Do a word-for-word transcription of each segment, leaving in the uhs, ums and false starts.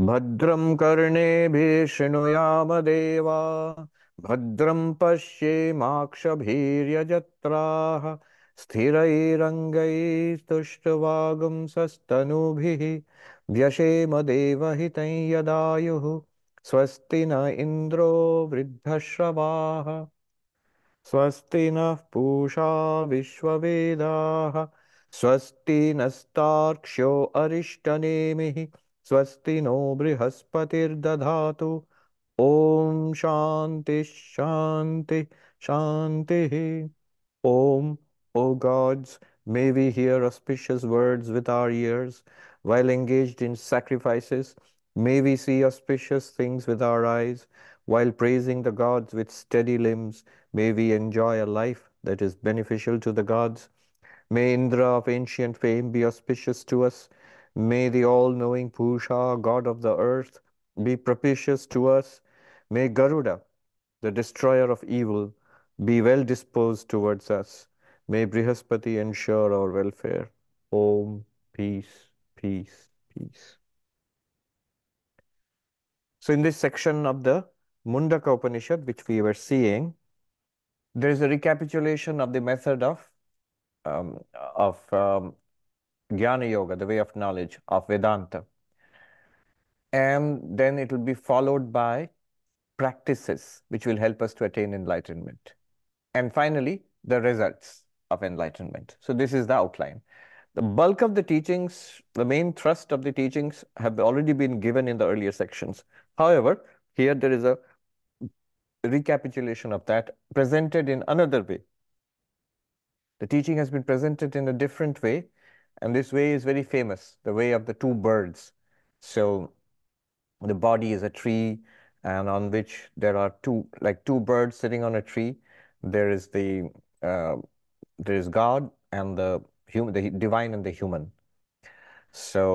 Bhadram karne bhishnuyama deva Bhadram pashye makshbhirya jatraha Sthirai rangai tushtavagam sastanubhihi Vyashema deva hitai yadayuhu Swastina indro vriddhashravaha Swastina pusha vishwavedaha Swasti nastarksho arishtanemihi Swasti no Brihaspatir dadhatu Om Shanti Shanti Shanti Om, O gods, may we hear auspicious words with our ears while engaged in sacrifices. May we see auspicious things with our eyes while praising the gods with steady limbs. May we enjoy a life that is beneficial to the gods. May Indra of ancient fame be auspicious to us. May the all-knowing Purusha, god of the earth, be propitious to us. May Garuda, the destroyer of evil, be well disposed towards us. May Brihaspati ensure our welfare. Om, peace, peace, peace. So in this section of the Mundaka Upanishad, which we were seeing, there is a recapitulation of the method of Um, of um, Jnana Yoga, the way of knowledge, of Vedanta. And then it will be followed by practices, which will help us to attain enlightenment. And finally, the results of enlightenment. So this is the outline. The bulk of the teachings, the main thrust of the teachings have already been given in the earlier sections. However, here there is a recapitulation of that presented in another way. The teaching has been presented in a different way, and this way is very famous, the way of the two birds. So the body is a tree, and on which there are two, like two birds sitting on a tree. There is the uh, there is God and the human, the divine and the human. So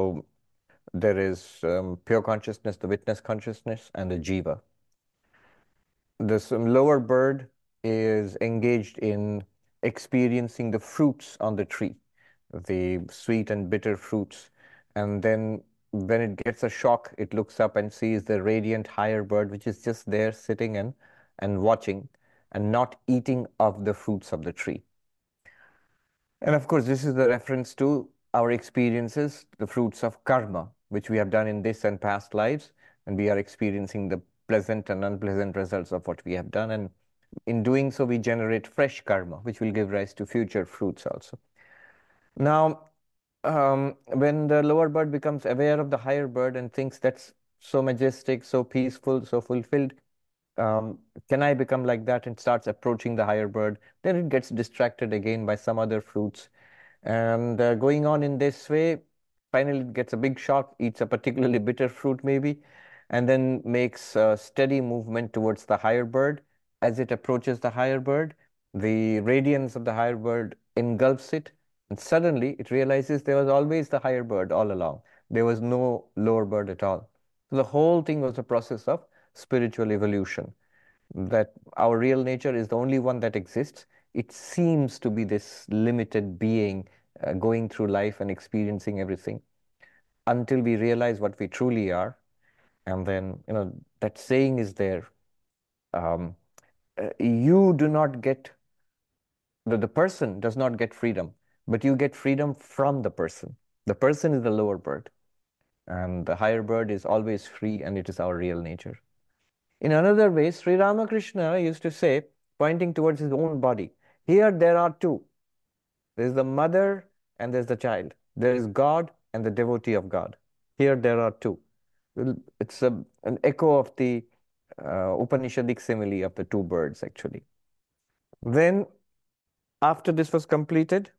there is um, pure consciousness, the witness consciousness, and the jiva. This lower bird is engaged in experiencing the fruits on the tree, the sweet and bitter fruits. And then when it gets a shock, it looks up and sees the radiant higher bird, which is just there sitting and, and watching and not eating of the fruits of the tree. And of course, this is the reference to our experiences, the fruits of karma, which we have done in this and past lives. And we are experiencing the pleasant and unpleasant results of what we have done. And in doing so, we generate fresh karma, which will give rise to future fruits also. Now, um, when the lower bird becomes aware of the higher bird and thinks that's so majestic, so peaceful, so fulfilled, um, can I become like that, and starts approaching the higher bird, then it gets distracted again by some other fruits. And uh, going on in this way, finally it gets a big shock, eats a particularly bitter fruit maybe, and then makes a steady movement towards the higher bird. As it approaches the higher bird, the radiance of the higher bird engulfs it, and suddenly it realizes there was always the higher bird all along. There was no lower bird at all. So the whole thing was a process of spiritual evolution, that our real nature is the only one that exists. It seems to be this limited being uh, going through life and experiencing everything until we realize what we truly are. And then, you know, that saying is there. Um, Uh, you do not get, the, the person does not get freedom, but you get freedom from the person. The person is the lower bird, and the higher bird is always free, and it is our real nature. In another way, Sri Ramakrishna used to say, pointing towards his own body, here there are two. There is the mother and there is the child. There is God and the devotee of God. Here there are two. It's a, an echo of the Uh, Upanishadic simile of the two birds, actually. Then, after this was completed,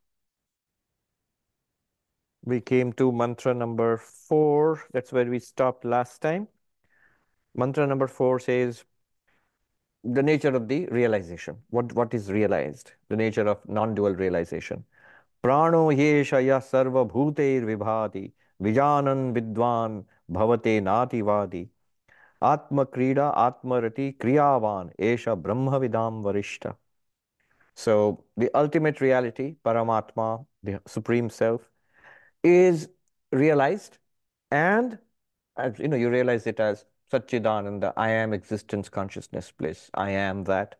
we came to mantra number four. That's where we stopped last time. Mantra number four says the nature of the realization. What, what is realized? The nature of non-dual realization. Prano yesha ya sarva bhuteir vibhati vijanan vidvan bhavate nati vadi Atma Krida, Atma Rati, Kriyavan, Esha Brahma Vidam Varishta. So the ultimate reality, Paramatma, the Supreme Self, is realized, and as you know, you realize it as Satchidananda, I am existence, consciousness, bliss, I am that.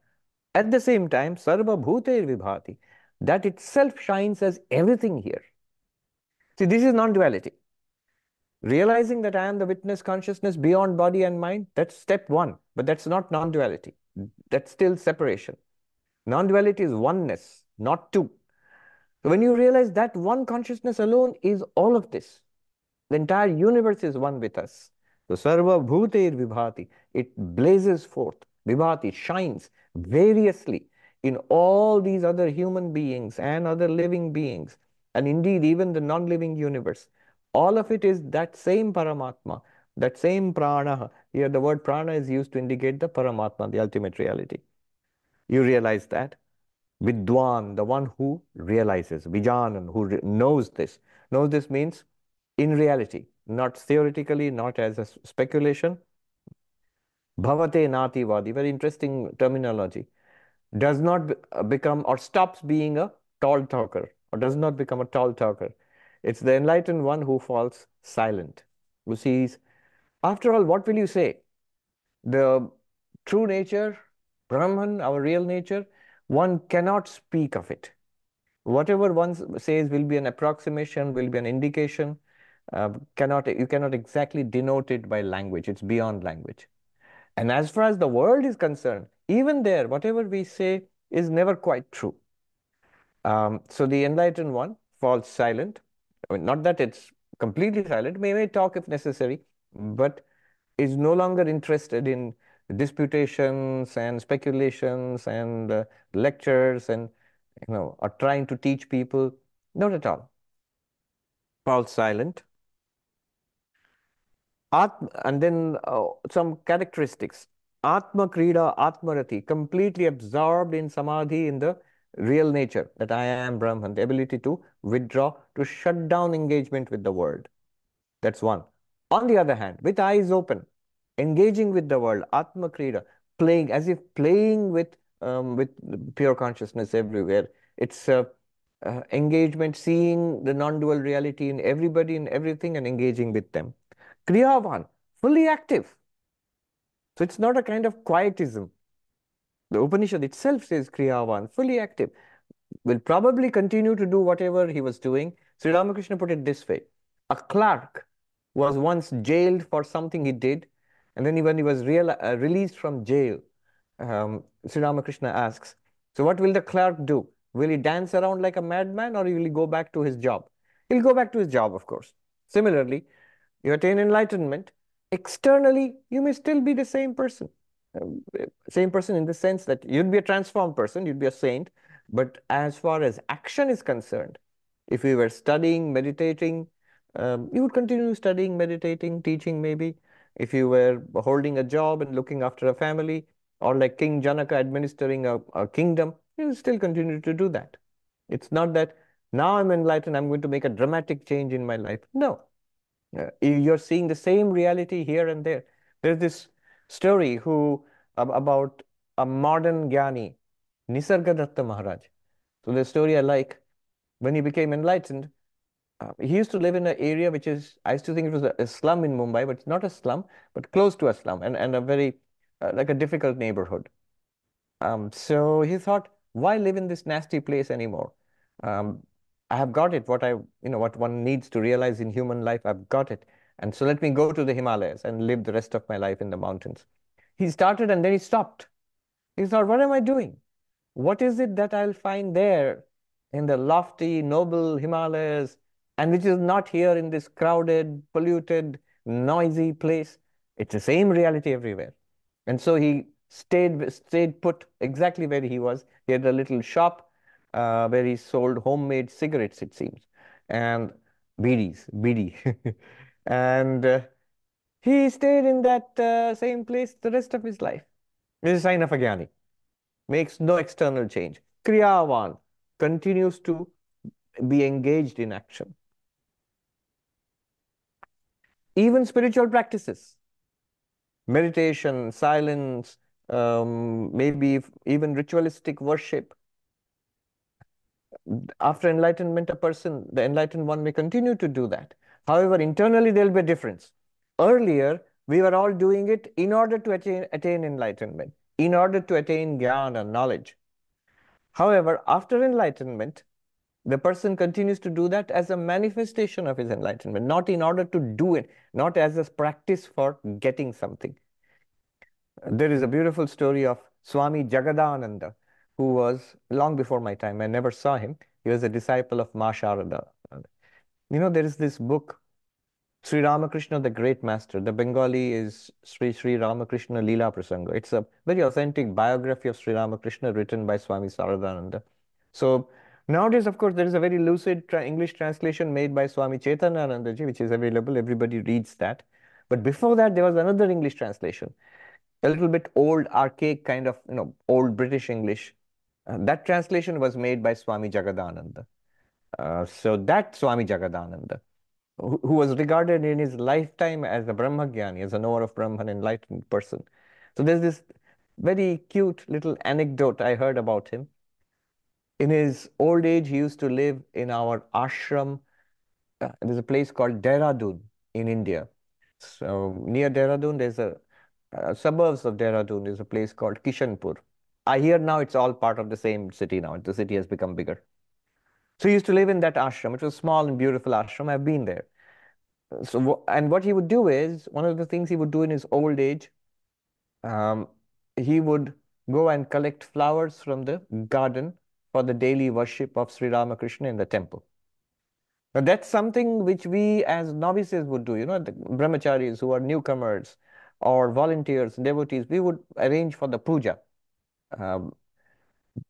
At the same time, Sarva Bhuter Vibhati, that itself shines as everything here. See, this is non-duality. Realizing that I am the witness consciousness beyond body and mind, that's step one. But that's not non-duality. That's still separation. Non-duality is oneness, not two. So when you realize that one consciousness alone is all of this, the entire universe is one with us. So Sarva Bhuter Vibhati, it blazes forth. Vibhati shines variously in all these other human beings and other living beings, and indeed even the non-living universe. All of it is that same Paramatma, that same Prana. Here the word Prana is used to indicate the Paramatma, the ultimate reality. You realize that. Vidwan, the one who realizes, Vijnanan, who re knows this. Knows this means in reality, not theoretically, not as a speculation. Bhavate nati vadi, very interesting terminology. Does not become or stops being a tall talker, or does not become a tall talker. It's the enlightened one who falls silent, who sees, after all, what will you say? The true nature, Brahman, our real nature, one cannot speak of it. Whatever one says will be an approximation, will be an indication. Uh, cannot, you cannot exactly denote it by language. It's beyond language. And as far as the world is concerned, even there, whatever we say is never quite true. Um, so the enlightened one falls silent. I mean, not that it's completely silent, may, may talk if necessary, but is no longer interested in disputations and speculations and uh, lectures and, you know, or trying to teach people. Not at all. Falls silent. Atma, and then uh, some characteristics. Atma Krida, Atmarati, completely absorbed in Samadhi, in the real nature, that I am Brahman, the ability to withdraw, to shut down engagement with the world. That's one. On the other hand, with eyes open, engaging with the world, Atma Krida, playing, as if playing with, um, with pure consciousness everywhere. It's uh, uh, engagement, seeing the non-dual reality in everybody, in everything, and engaging with them. Kriyavan, fully active. So it's not a kind of quietism. The Upanishad itself says Kriyavan, fully active, will probably continue to do whatever he was doing. Sri Ramakrishna put it this way. A clerk was once jailed for something he did, and then when he was real, uh, released from jail, um, Sri Ramakrishna asks, so what will the clerk do? Will he dance around like a madman, or will he go back to his job? He'll go back to his job, of course. Similarly, you attain enlightenment. Externally, you may still be the same person. Same person in the sense that you'd be a transformed person, you'd be a saint, but as far as action is concerned, if you were studying, meditating, um, you would continue studying, meditating, teaching maybe. If you were holding a job and looking after a family, or like King Janaka administering a, a kingdom, you would still continue to do that. It's not that now I'm enlightened, I'm going to make a dramatic change in my life. No. Uh, you're seeing the same reality here and there. There's this story who about a modern Jnani, Nisargadatta Maharaj. So the story I like, when he became enlightened, uh, he used to live in an area which is, I used to think it was a, a slum in Mumbai, but it's not a slum, but close to a slum, and, and a very, uh, like a difficult neighborhood. Um, so he thought, why live in this nasty place anymore? Um, I have got it, what I, you know, what one needs to realize in human life, I've got it. And so let me go to the Himalayas and live the rest of my life in the mountains. He started and then he stopped. He thought, what am I doing? What is it that I'll find there in the lofty, noble Himalayas, and which is not here in this crowded, polluted, noisy place? It's the same reality everywhere. And so he stayed, stayed put exactly where he was. He had a little shop uh, where he sold homemade cigarettes, it seems, and beedies, beedie. And uh, he stayed in that uh, same place the rest of his life. This is a sign of a Jnani. Makes no external change. Kriyavan, continues to be engaged in action. Even spiritual practices, meditation, silence, um, maybe even ritualistic worship. After enlightenment, a person, the enlightened one, may continue to do that. However, internally, there will be a difference. Earlier, we were all doing it in order to attain, attain enlightenment, in order to attain jnana, knowledge. However, after enlightenment, the person continues to do that as a manifestation of his enlightenment, not in order to do it, not as a practice for getting something. There is a beautiful story of Swami Jagadananda, who was long before my time. I never saw him. He was a disciple of Ma Sharada. You know, there is this book, Sri Ramakrishna, the Great Master. The Bengali is Sri Sri Ramakrishna Leela Prasanga. It's a very authentic biography of Sri Ramakrishna written by Swami Saradananda. So nowadays, of course, there is a very lucid tra English translation made by Swami Chetananandaji, which is available. Everybody reads that. But before that, there was another English translation, a little bit old, archaic kind of, you know, old British English. Uh, that translation was made by Swami Jagadananda. Uh, so that Swami Jagadananda, who, who was regarded in his lifetime as a Brahmagyani, as a knower of Brahman, an enlightened person. So there's this very cute little anecdote I heard about him. In his old age, he used to live in our ashram. Uh, there's a place called Dehradun in India. So near Dehradun, there's a uh, suburbs of Dehradun, there's a place called Kishanpur. I hear now it's all part of the same city now. The city has become bigger. So he used to live in that ashram. It was a small and beautiful ashram. I've been there. So, and what he would do is, one of the things he would do in his old age, um, he would go and collect flowers from the garden for the daily worship of Sri Ramakrishna in the temple. Now that's something which we as novices would do. You know, the brahmacharis who are newcomers or volunteers, devotees, we would arrange for the puja. Um,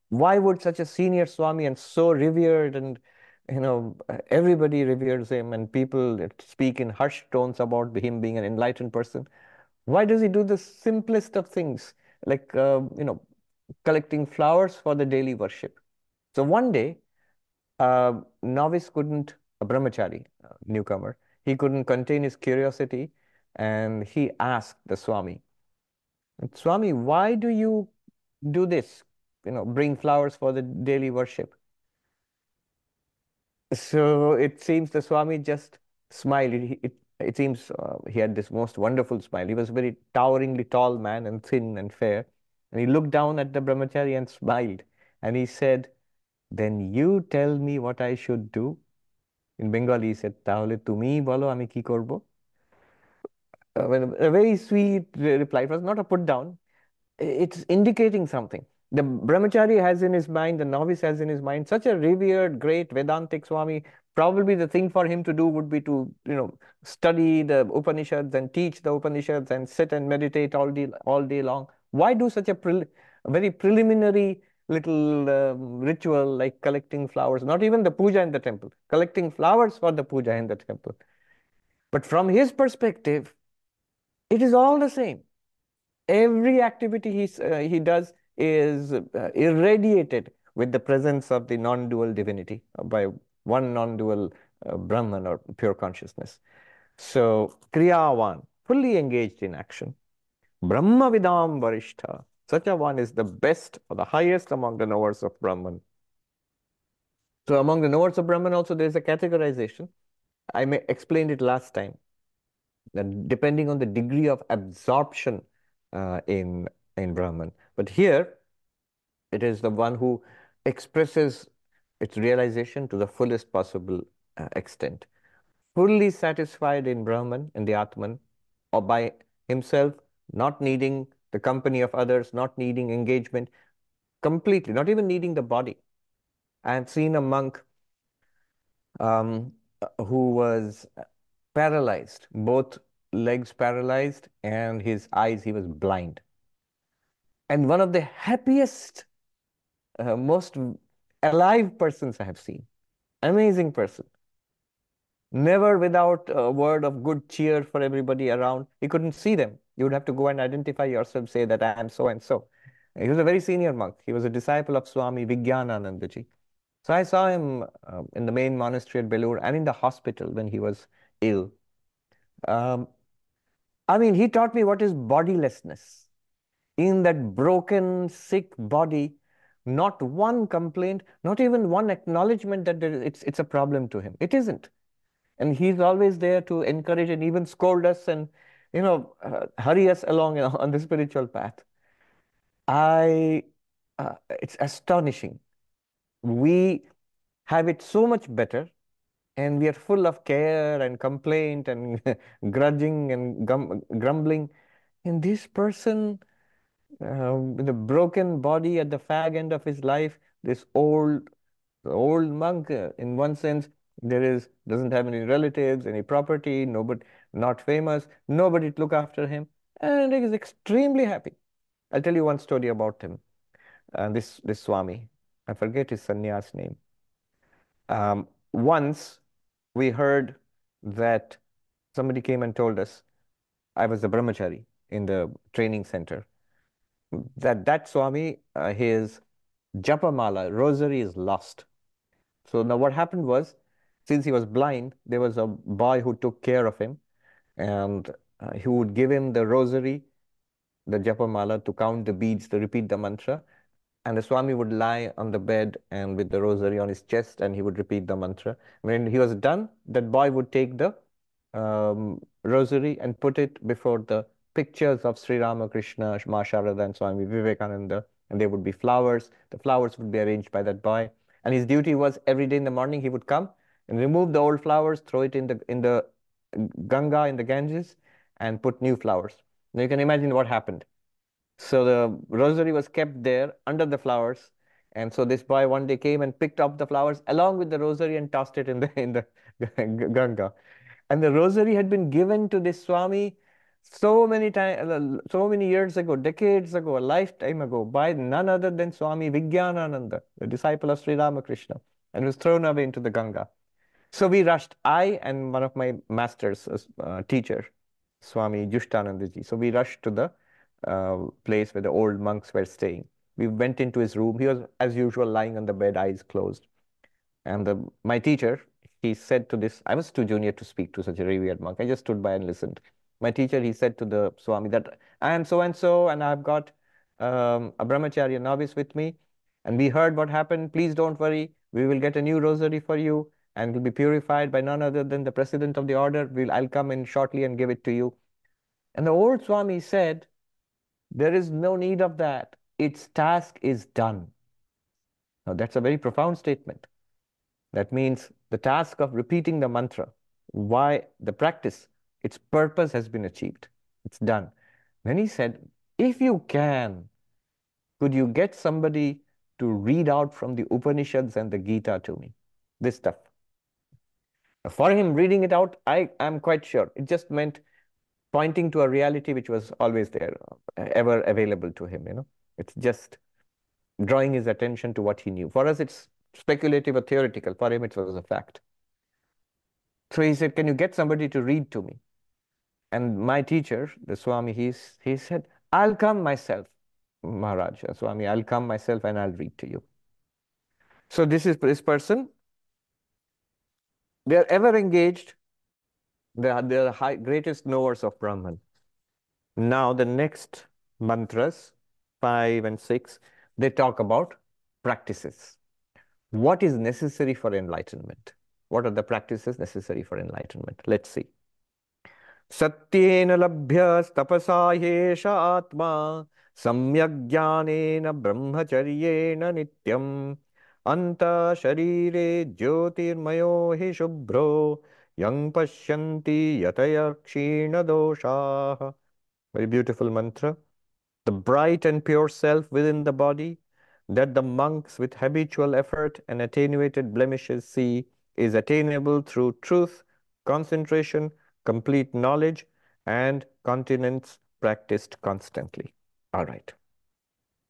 why would such a senior Swami and so revered, and you know everybody reveres him and people speak in hushed tones about him being an enlightened person, why does he do the simplest of things like uh, you know collecting flowers for the daily worship? So one day, a novice couldn't, a brahmachari, a newcomer, he couldn't contain his curiosity, and he asked the Swami, Swami, why do you do this, you know, bring flowers for the daily worship? So it seems the Swami just smiled. It, it, it seems uh, he had this most wonderful smile. He was a very toweringly tall man and thin and fair. And he looked down at the brahmachari and smiled. And he said, then you tell me what I should do. In Bengali, he said, Tahole tumi bolo ami ki korbo. A very sweet reply. It was not a put down. It's indicating something. The brahmachari has in his mind, the novice has in his mind, such a revered, great Vedantic Swami. Probably the thing for him to do would be to, you know, study the Upanishads and teach the Upanishads and sit and meditate all day, all day long. Why do such a, pre a very preliminary little um, ritual like collecting flowers? Not even the puja in the temple. Collecting flowers for the puja in the temple. But from his perspective, it is all the same. Every activity he's, uh, he does is uh, irradiated with the presence of the non-dual divinity by one non-dual uh, Brahman or pure consciousness. So, Kriyavan, fully engaged in action. Brahma Vidam Varishtha, such a one is the best or the highest among the knowers of Brahman. So, among the knowers of Brahman also there is a categorization. I may explained it last time, that depending on the degree of absorption Uh, in in Brahman. But here, it is the one who expresses its realization to the fullest possible uh, extent. Fully satisfied in Brahman, in the Atman, or by himself, not needing the company of others, not needing engagement, completely, not even needing the body. I have seen a monk um, who was paralyzed, both legs paralyzed and his eyes, he was blind. And one of the happiest, uh, most alive persons I have seen. Amazing person. Never without a word of good cheer for everybody around. He couldn't see them. You would have to go and identify yourself, say that I am so and so. He was a very senior monk. He was a disciple of Swami Vivekanandaji. So I saw him uh, in the main monastery at Belur and in the hospital when he was ill. Um, I mean, he taught me what is bodilessness. In that broken, sick body, not one complaint, not even one acknowledgement that there is, it's, it's a problem to him. It isn't. And he's always there to encourage and even scold us and, you know, uh, hurry us along on the spiritual path. I, uh, it's astonishing. We have it so much better, and we are full of care and complaint and grudging and grum grumbling. And this person, uh, with a broken body at the fag end of his life, this old, old monk, uh, in one sense, there is, doesn't have any relatives, any property, nobody, not famous, nobody to look after him, and he is extremely happy. I'll tell you one story about him. Uh, this, this Swami, I forget his sannyas name. Um, once we heard that somebody came and told us, I was a brahmachari in the training center, that that Swami, uh, his japamala, rosary, is lost. So now what happened was, since he was blind, there was a boy who took care of him, and uh, he would give him the rosary, the japamala, to count the beads, to repeat the mantra. And the Swami would lie on the bed and with the rosary on his chest, and he would repeat the mantra. When he was done, that boy would take the um, rosary and put it before the pictures of Sri Ramakrishna, Ma Sharada, and Swami Vivekananda. And there would be flowers. The flowers would be arranged by that boy. And his duty was, every day in the morning he would come and remove the old flowers, throw it in the in the Ganga, in the Ganges, and put new flowers. Now you can imagine what happened. So the rosary was kept there under the flowers, and so this boy one day came and picked up the flowers along with the rosary and tossed it in the in the Ganga. And the rosary had been given to this Swami so many times, so many years ago, decades ago, a lifetime ago, by none other than Swami Vijnananandaji, the disciple of Sri Ramakrishna, and was thrown away into the Ganga. So we rushed, I and one of my masters, uh, teacher, Swami Jushtanandaji. So we rushed to the Uh, place where the old monks were staying. We went into his room. He was, as usual, lying on the bed, eyes closed. And the, my teacher, he said to this, I was too junior to speak to such a revered monk. I just stood by and listened. My teacher, he said to the Swami that, I am so-and-so, and I've got um, a brahmacharya novice with me, and we heard what happened. Please don't worry. We will get a new rosary for you, and it will be purified by none other than the president of the order. We'll, I'll come in shortly and give it to you. And the old Swami said, there is no need of that. Its task is done. Now, that's a very profound statement. That means the task of repeating the mantra, why the practice, its purpose has been achieved. It's done. Then he said, if you can, could you get somebody to read out from the Upanishads and the Gita to me? This stuff. For him, reading it out, I am quite sure, it just meant pointing to a reality which was always there, ever available to him, you know. It's just drawing his attention to what he knew. For us, it's speculative or theoretical. For him, it was a fact. So he said, can you get somebody to read to me? And my teacher, the Swami, he, he said, I'll come myself, Maharaj, Swami, I'll come myself and I'll read to you. So this is this person. They are ever engaged. They are the high, greatest knowers of Brahman. Now the next mantras, five and six, they talk about practices. What is necessary for enlightenment? What are the practices necessary for enlightenment? Let's see. Satyena labhyas tapasa yesha atma samyak jnanena brahmacharyena nityam anta sharire jyotirmayo hi shubhro yang pashyanti yataya kshina doshaha. Very beautiful mantra. The bright and pure self within the body that the monks with habitual effort and attenuated blemishes see is attainable through truth, concentration, complete knowledge, and continence practiced constantly. All right.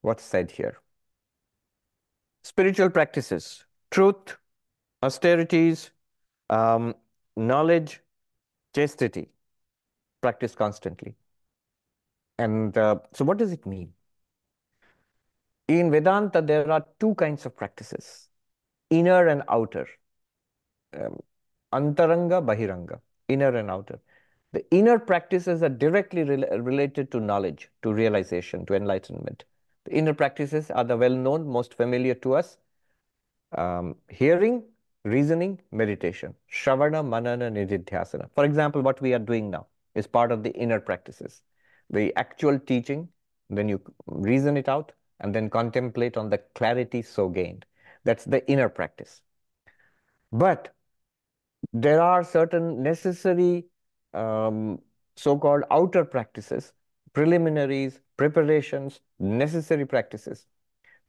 What's said here? Spiritual practices, truth, austerities, um, knowledge, chastity, practice constantly. And uh, so what does it mean? In Vedanta, there are two kinds of practices, inner and outer. Um, antaranga, bahiranga, inner and outer. The inner practices are directly re related to knowledge, to realization, to enlightenment. The inner practices are the well-known, most familiar to us. Um, hearing, reasoning, meditation. Shravana, Manana, Nididhyasana. For example, what we are doing now is part of the inner practices. The actual teaching, then you reason it out and then contemplate on the clarity so gained. That's the inner practice. But there are certain necessary um, so-called outer practices, preliminaries, preparations, necessary practices.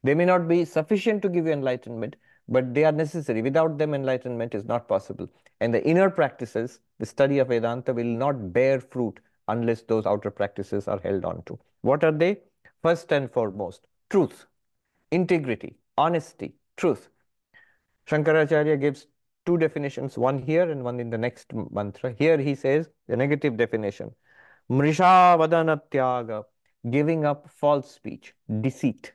They may not be sufficient to give you enlightenment, but they are necessary. Without them, enlightenment is not possible. And the inner practices, the study of Vedanta, will not bear fruit unless those outer practices are held on to. What are they? First and foremost, truth, integrity, honesty, truth. Sankaracharya gives two definitions, one here and one in the next mantra. Here he says the negative definition. Mrisha vadanatyaga, giving up false speech, deceit.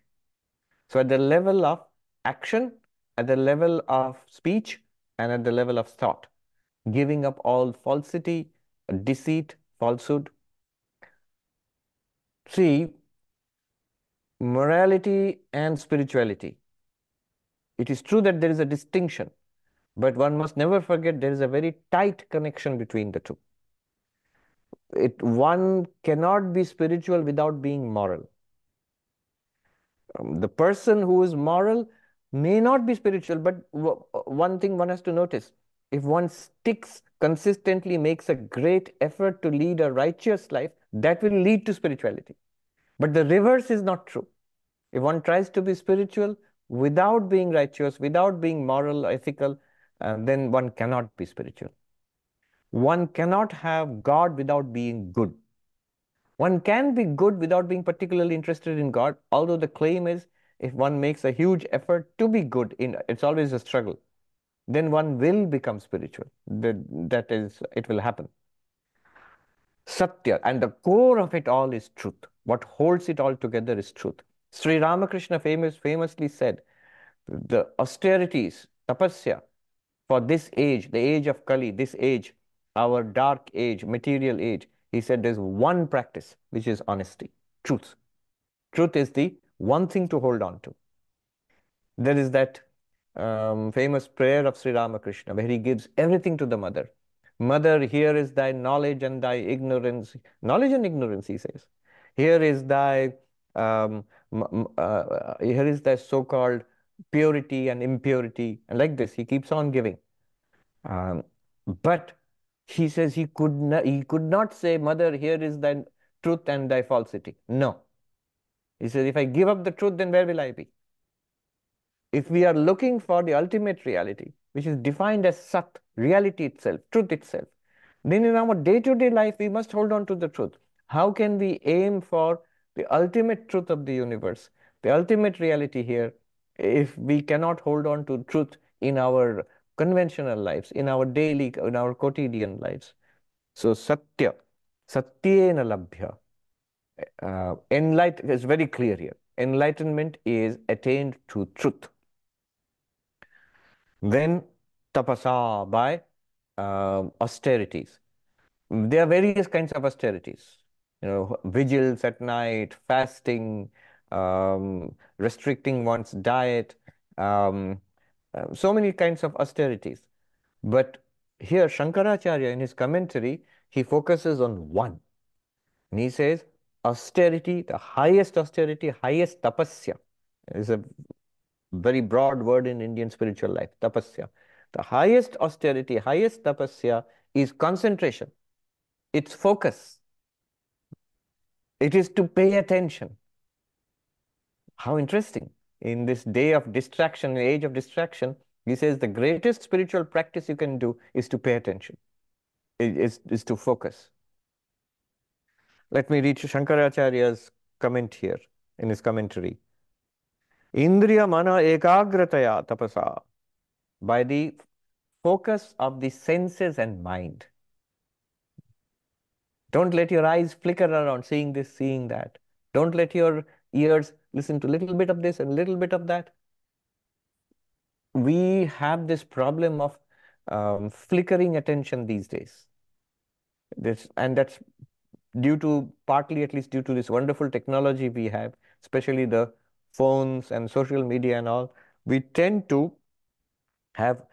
So at the level of action, at the level of speech, and at the level of thought, giving up all falsity, deceit, falsehood. See, morality and spirituality. It is true that there is a distinction, but one must never forget there is a very tight connection between the two. It, one cannot be spiritual without being moral. Um, the person who is moral may not be spiritual, but one thing one has to notice, if one sticks, consistently makes a great effort to lead a righteous life, that will lead to spirituality. But the reverse is not true. If one tries to be spiritual without being righteous, without being moral or ethical, uh, then one cannot be spiritual. One cannot have God without being good. One can be good without being particularly interested in God, although the claim is if one makes a huge effort to be good, in, it's always a struggle, then one will become spiritual. The, that is, it will happen. Satya, and the core of it all is truth. What holds it all together is truth. Sri Ramakrishna famous, famously said, the austerities, tapasya, for this age, the age of Kali, this age, our dark age, material age, he said there's one practice, which is honesty, truth. Truth is the one thing to hold on to. There is that um, famous prayer of Sri Ramakrishna, where he gives everything to the mother. Mother, here is thy knowledge and thy ignorance. Knowledge and ignorance, he says. Here is thy, um, uh, here is thy so-called purity and impurity. And like this, he keeps on giving. Um, but he says he could, not, he could not say, Mother, here is thy truth and thy falsity. No. He says, if I give up the truth, then where will I be? If we are looking for the ultimate reality, which is defined as Sat, reality itself, truth itself, then in our day-to-day life, we must hold on to the truth. How can we aim for the ultimate truth of the universe, the ultimate reality here, if we cannot hold on to truth in our conventional lives, in our daily, in our quotidian lives? So satya, satyena labhya, uh, enlight is very clear here. Enlightenment is attained through truth. Then tapasa, by uh, austerities. There are various kinds of austerities. You know, vigils at night, fasting, um, restricting one's diet, um, so many kinds of austerities. But here Shankaracharya, in his commentary, he focuses on one. And he says, austerity, the highest austerity, highest tapasya, is a very broad word in Indian spiritual life, tapasya. The highest austerity, highest tapasya is concentration. It's focus. It is to pay attention. How interesting. In this day of distraction, age of distraction, he says the greatest spiritual practice you can do is to pay attention, is, is to focus. Let me read Shankaracharya's comment here in his commentary. Indriya mana ekagrataya tapasa, by the focus of the senses and mind. Don't let your eyes flicker around, seeing this, seeing that. Don't let your ears listen to a little bit of this and a little bit of that. We have this problem of um, flickering attention these days. This, and that's due to, partly at least due to this wonderful technology we have, especially the phones and social media and all. We tend to have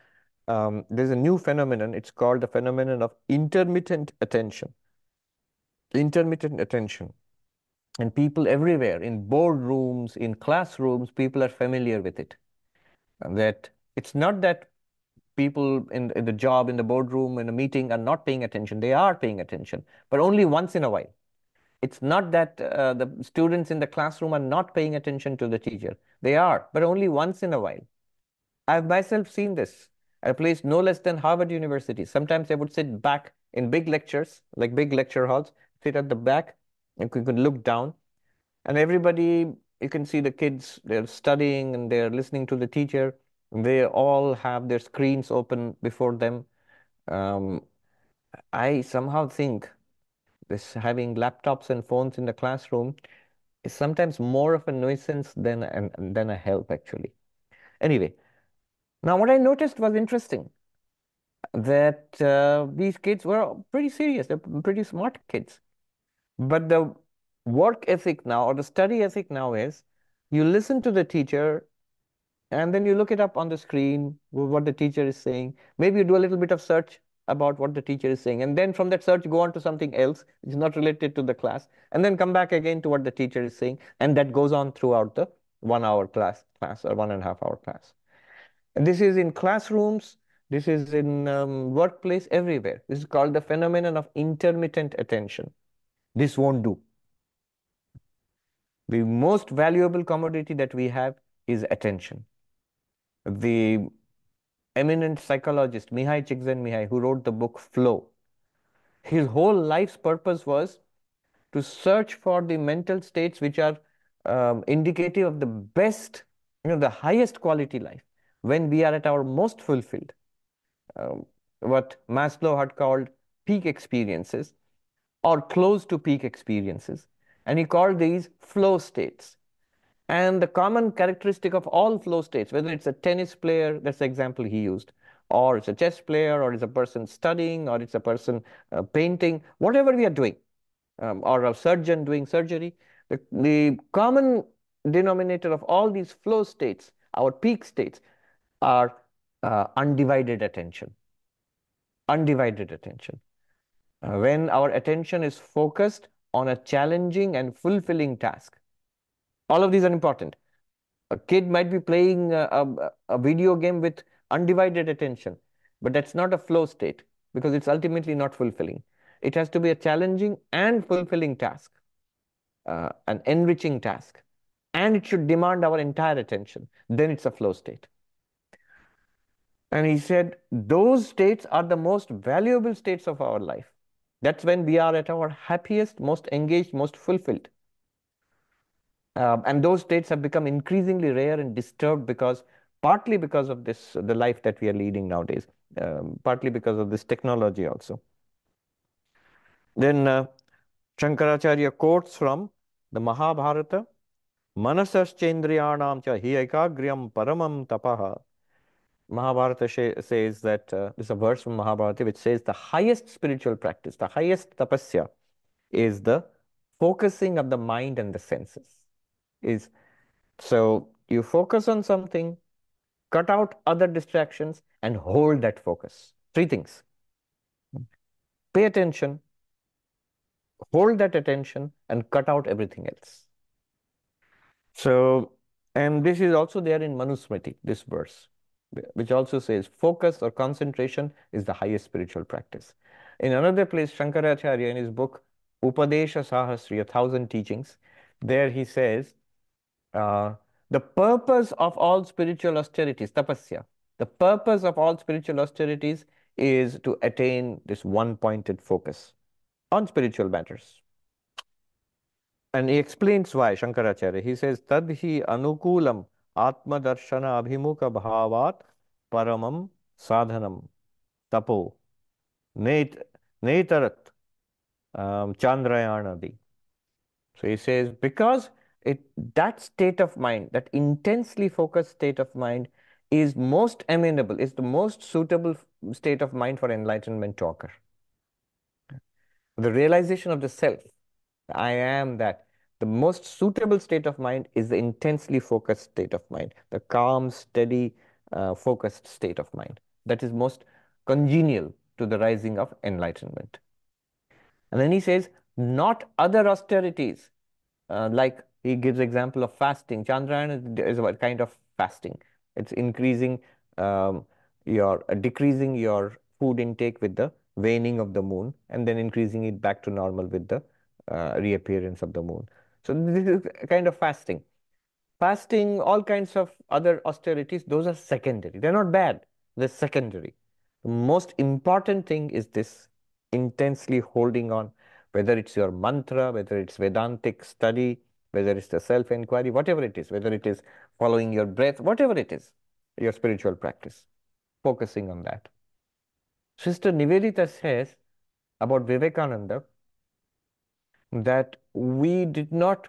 um, there's a new phenomenon. It's called the phenomenon of intermittent attention. Intermittent attention. And people everywhere, in boardrooms, in classrooms, people are familiar with it. And that it's not that people in, in the job, in the boardroom, in a meeting are not paying attention. They are paying attention, but only once in a while. It's not that uh, the students in the classroom are not paying attention to the teacher. They are, but only once in a while. I've myself seen this at a place no less than Harvard University. Sometimes I would sit back in big lectures, like big lecture halls, sit at the back, and you can look down. And everybody, you can see the kids, they're studying and they're listening to the teacher. They all have their screens open before them. Um, I somehow think this having laptops and phones in the classroom is sometimes more of a nuisance than, an, than a help, actually. Anyway, now what I noticed was interesting, that uh, these kids were pretty serious, they're pretty smart kids. But the work ethic now, or the study ethic now is, you listen to the teacher, and then you look it up on the screen, what the teacher is saying. Maybe you do a little bit of search about what the teacher is saying. And then from that search, go on to something else, which is not related to the class. And then come back again to what the teacher is saying. And that goes on throughout the one hour class, class or one and a half hour class. And this is in classrooms. This is in um, workplace, everywhere. This is called the phenomenon of intermittent attention. This won't do. The most valuable commodity that we have is attention. The eminent psychologist, Mihaly Csikszentmihalyi, who wrote the book Flow, his whole life's purpose was to search for the mental states which are um, indicative of the best, you know, the highest quality life, when we are at our most fulfilled. Um, what Maslow had called peak experiences, or close to peak experiences. And he called these flow states. And the common characteristic of all flow states, whether it's a tennis player, that's the example he used, or it's a chess player, or it's a person studying, or it's a person uh, painting, whatever we are doing, um, or a surgeon doing surgery, the, the common denominator of all these flow states, our peak states, are uh, undivided attention. Undivided attention. Uh, when our attention is focused on a challenging and fulfilling task. All of these are important. A kid might be playing a, a, a video game with undivided attention, but that's not a flow state because it's ultimately not fulfilling. It has to be a challenging and fulfilling task, uh, an enriching task, and it should demand our entire attention. Then it's a flow state. And he said, those states are the most valuable states of our life. That's when we are at our happiest, most engaged, most fulfilled. Um, and those states have become increasingly rare and disturbed because, partly because of this, the life that we are leading nowadays, um, partly because of this technology also. Then uh, Sankaracarya quotes from the Mahabharata, Manasaschendriyanam cha hi ekagryam paramam tapaha. Mahabharata says that, uh, this is a verse from Mahabharata which says the highest spiritual practice, the highest tapasya is the focusing of the mind and the senses. Is so you focus on something, cut out other distractions and hold that focus. Three things. Pay attention, hold that attention and cut out everything else. So, and this is also there in Manusmriti, this verse, which also says focus or concentration is the highest spiritual practice. In another place, Shankaracharya in his book, Upadesha Sahasri, A Thousand Teachings, there he says, uh, the purpose of all spiritual austerities, tapasya, the purpose of all spiritual austerities is to attain this one-pointed focus on spiritual matters. And he explains why, Shankaracharya, he says, tadhi anukulam Atma darshana abhimuka bhavat paramam sadhanam tapo net netarat um, chandrayanadi. So he says, because it, that state of mind, that intensely focused state of mind is most amenable, is the most suitable state of mind for enlightenment to occur. The realization of the self, I am that. The most suitable state of mind is the intensely focused state of mind, the calm, steady, uh, focused state of mind. that is most congenial to the rising of enlightenment. And then he says, not other austerities, uh, like he gives example of fasting. Chandrayana is a kind of fasting. It's increasing um, your, uh, decreasing your food intake with the waning of the moon, and then increasing it back to normal with the uh, reappearance of the moon. So this is a kind of fasting. Fasting, all kinds of other austerities, those are secondary. They're not bad. They're secondary. The most important thing is this intensely holding on, whether it's your mantra, whether it's Vedantic study, whether it's the self-inquiry, whatever it is, whether it is following your breath, whatever it is, your spiritual practice, focusing on that. Sister Nivedita says about Vivekananda that we did not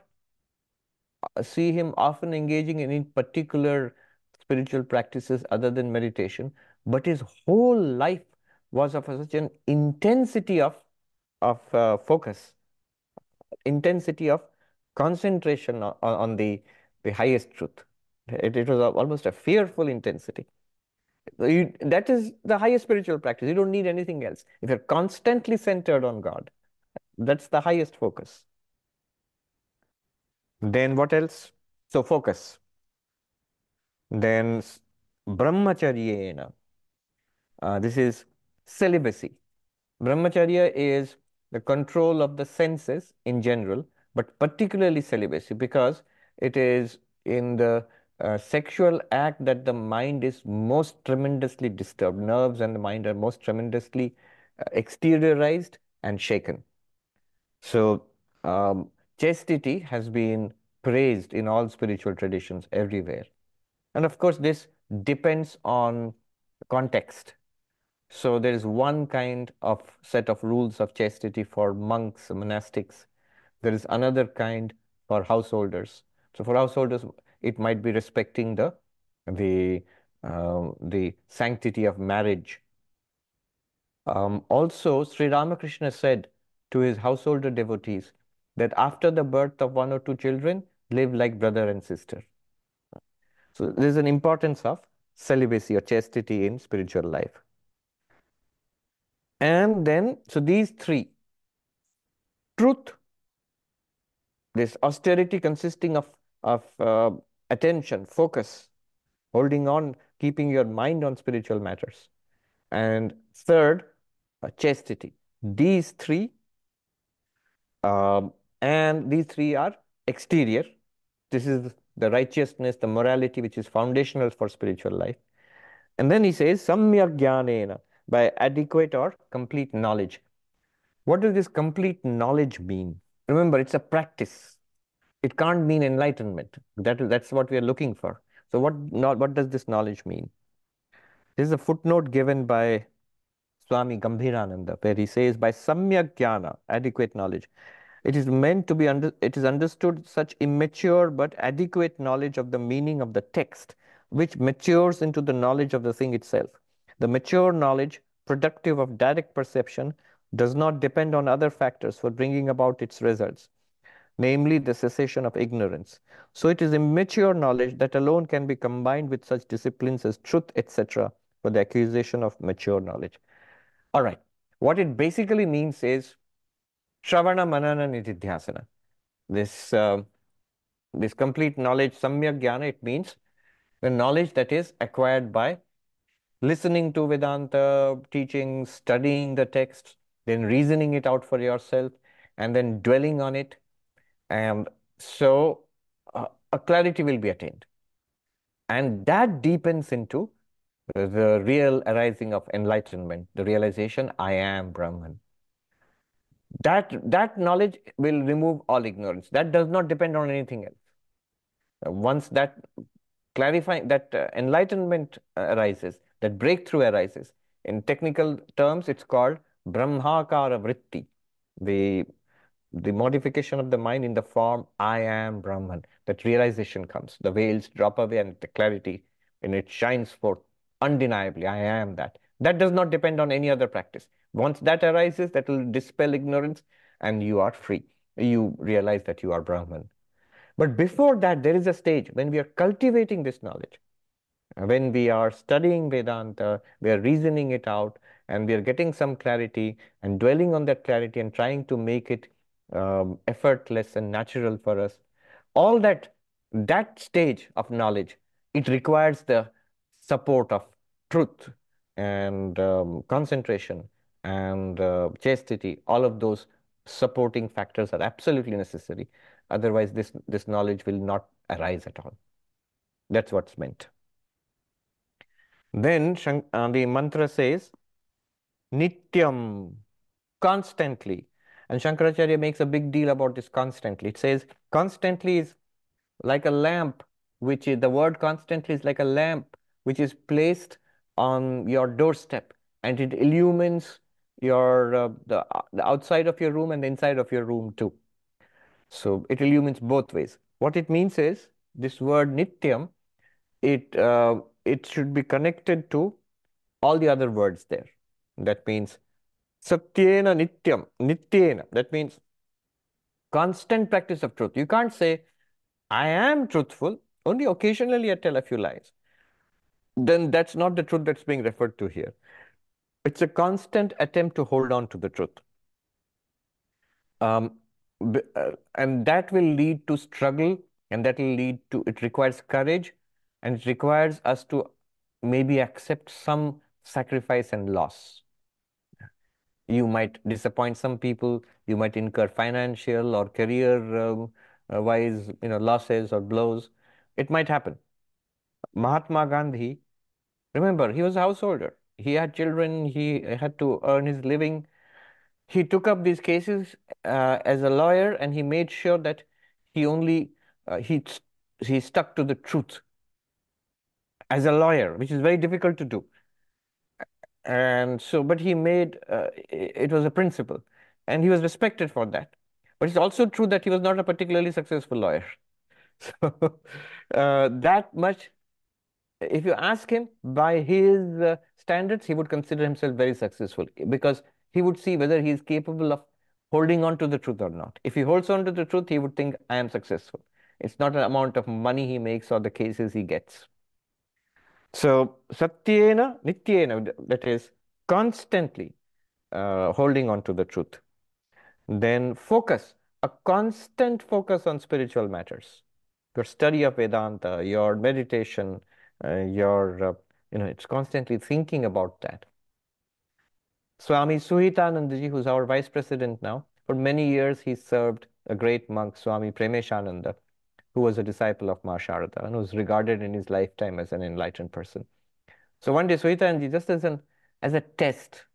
see him often engaging in any particular spiritual practices other than meditation, but his whole life was of such an intensity of, of uh, focus, intensity of concentration on, on the, the highest truth. It, it was a, almost a fearful intensity. You, that is the highest spiritual practice. You don't need anything else. If you're constantly centered on God, that's the highest focus. Then what else? So focus. Then brahmacharyena. Uh, this is celibacy. Brahmacharya is the control of the senses in general, but particularly celibacy, because it is in the uh, sexual act that the mind is most tremendously disturbed. Nerves and the mind are most tremendously uh, exteriorized and shaken. So um, chastity has been praised in all spiritual traditions everywhere. And of course, this depends on context. So there is one kind of set of rules of chastity for monks, monastics. There is another kind for householders. So for householders, it might be respecting the, the, uh, the sanctity of marriage. Um, also, Sri Ramakrishna said to his householder devotees that after the birth of one or two children, live like brother and sister. So there's an importance of celibacy or chastity in spiritual life. And then, so these three, truth, this austerity consisting of, of uh, attention, focus, holding on, keeping your mind on spiritual matters. And third, uh, chastity. These three, um, and these three are exterior. This is the righteousness, the morality, which is foundational for spiritual life. And then he says, Samyak Jnanena, by adequate or complete knowledge. What does this complete knowledge mean? Remember, it's a practice. It can't mean enlightenment. That is, that's what we are looking for. So what, what does this knowledge mean? This is a footnote given by Swami Gambhirananda, where he says, by Samyak Jnana, adequate knowledge. It is meant to be, under, it is understood such immature but adequate knowledge of the meaning of the text, which matures into the knowledge of the thing itself. The mature knowledge, productive of direct perception, does not depend on other factors for bringing about its results, namely the cessation of ignorance. So it is immature knowledge that alone can be combined with such disciplines as truth, et cetera, for the acquisition of mature knowledge. All right, what it basically means is Shravana Manana Nididhyasana. This, uh, this complete knowledge, Samyak Jnana, it means the knowledge that is acquired by listening to Vedanta, teaching, studying the text, then reasoning it out for yourself, and then dwelling on it. And so uh, a clarity will be attained. And that deepens into the, the real arising of enlightenment, the realization, I am Brahman. That, that knowledge will remove all ignorance. That does not depend on anything else. Uh, once that clarifying, that uh, enlightenment uh, arises, that breakthrough arises. In technical terms, it's called Brahmakara Vritti, the, the modification of the mind in the form, I am Brahman. That realization comes. The veils drop away and the clarity, and it shines forth undeniably. I am that. That does not depend on any other practice. Once that arises, that will dispel ignorance and you are free. You realize that you are Brahman. But before that, there is a stage when we are cultivating this knowledge. When we are studying Vedanta, we are reasoning it out and we are getting some clarity and dwelling on that clarity and trying to make it um, effortless and natural for us. All that, that stage of knowledge, it requires the support of truth and um, concentration and uh, chastity. All of those supporting factors are absolutely necessary. Otherwise, this, this knowledge will not arise at all. That's what's meant. Then uh, the mantra says, Nityam, constantly. And Shankaracharya makes a big deal about this constantly. It says, constantly is like a lamp, which is, the word constantly is like a lamp, which is placed on your doorstep, and it illumines your uh, the, the outside of your room and the inside of your room too. So it illumines both ways. What it means is, this word Nityam, it, uh, it should be connected to all the other words there. That means Satyena Nityam, Nityena. That means constant practice of truth. You can't say, I am truthful, only occasionally I tell a few lies. Then that's not the truth that's being referred to here. It's a constant attempt to hold on to the truth. Um, and that will lead to struggle, and that will lead to, it requires courage, and it requires us to maybe accept some sacrifice and loss. You might disappoint some people, you might incur financial or career-wise um, you know, losses or blows. It might happen. Mahatma Gandhi, remember, he was a householder. He had children, he had to earn his living. He took up these cases uh, as a lawyer, and he made sure that he only, uh, he, he stuck to the truth as a lawyer, which is very difficult to do. And so, but he made, uh, it was a principle, and he was respected for that. But it's also true that he was not a particularly successful lawyer. So uh, that much, if you ask him, by his uh, standards, he would consider himself very successful, because he would see whether he is capable of holding on to the truth or not. If he holds on to the truth, he would think, I am successful. It's not an amount of money he makes or the cases he gets. So, Satyena, Nityena, that is constantly uh, holding on to the truth. Then focus, a constant focus on spiritual matters. Your study of Vedanta, your meditation, uh, your, uh, you know, it's constantly thinking about that. Swami Suhitanandaji, who's our vice president now, for many years he served a great monk, Swami Premeshananda, who was a disciple of Ma Sharada and was regarded in his lifetime as an enlightened person. So one day, Suhitanandaji, just as, an, as a test,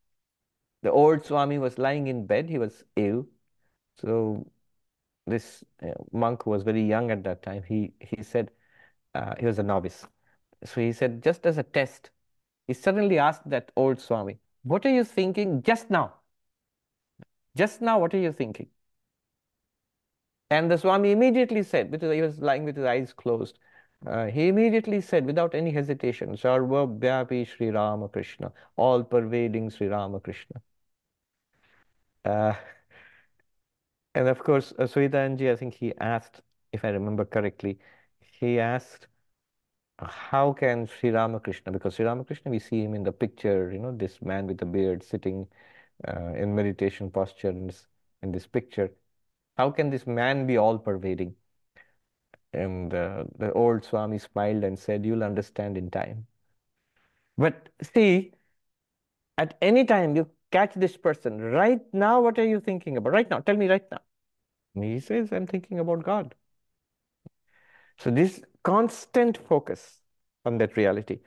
the old Swami was lying in bed, he was ill. So this monk, who was very young at that time, he, he said, uh, he was a novice. So he said, just as a test, he suddenly asked that old Swami, what are you thinking just now? Just now, what are you thinking? And the Swami immediately said, because he was lying with his eyes closed, uh, he immediately said, without any hesitation, Sarva Bhyapi Sri Ramakrishna, all pervading Sri Ramakrishna. Uh, and of course, uh, Suhitanandaji, I think he asked, if I remember correctly, he asked, how can Sri Ramakrishna, because Sri Ramakrishna, we see him in the picture, you know, this man with a beard sitting uh, in meditation posture in this, in this picture. How can this man be all-pervading? And uh, the old Swami smiled and said, you'll understand in time. But see, at any time you catch this person, right now, what are you thinking about? Right now, tell me right now. And he says, I'm thinking about God. So this constant focus on that reality.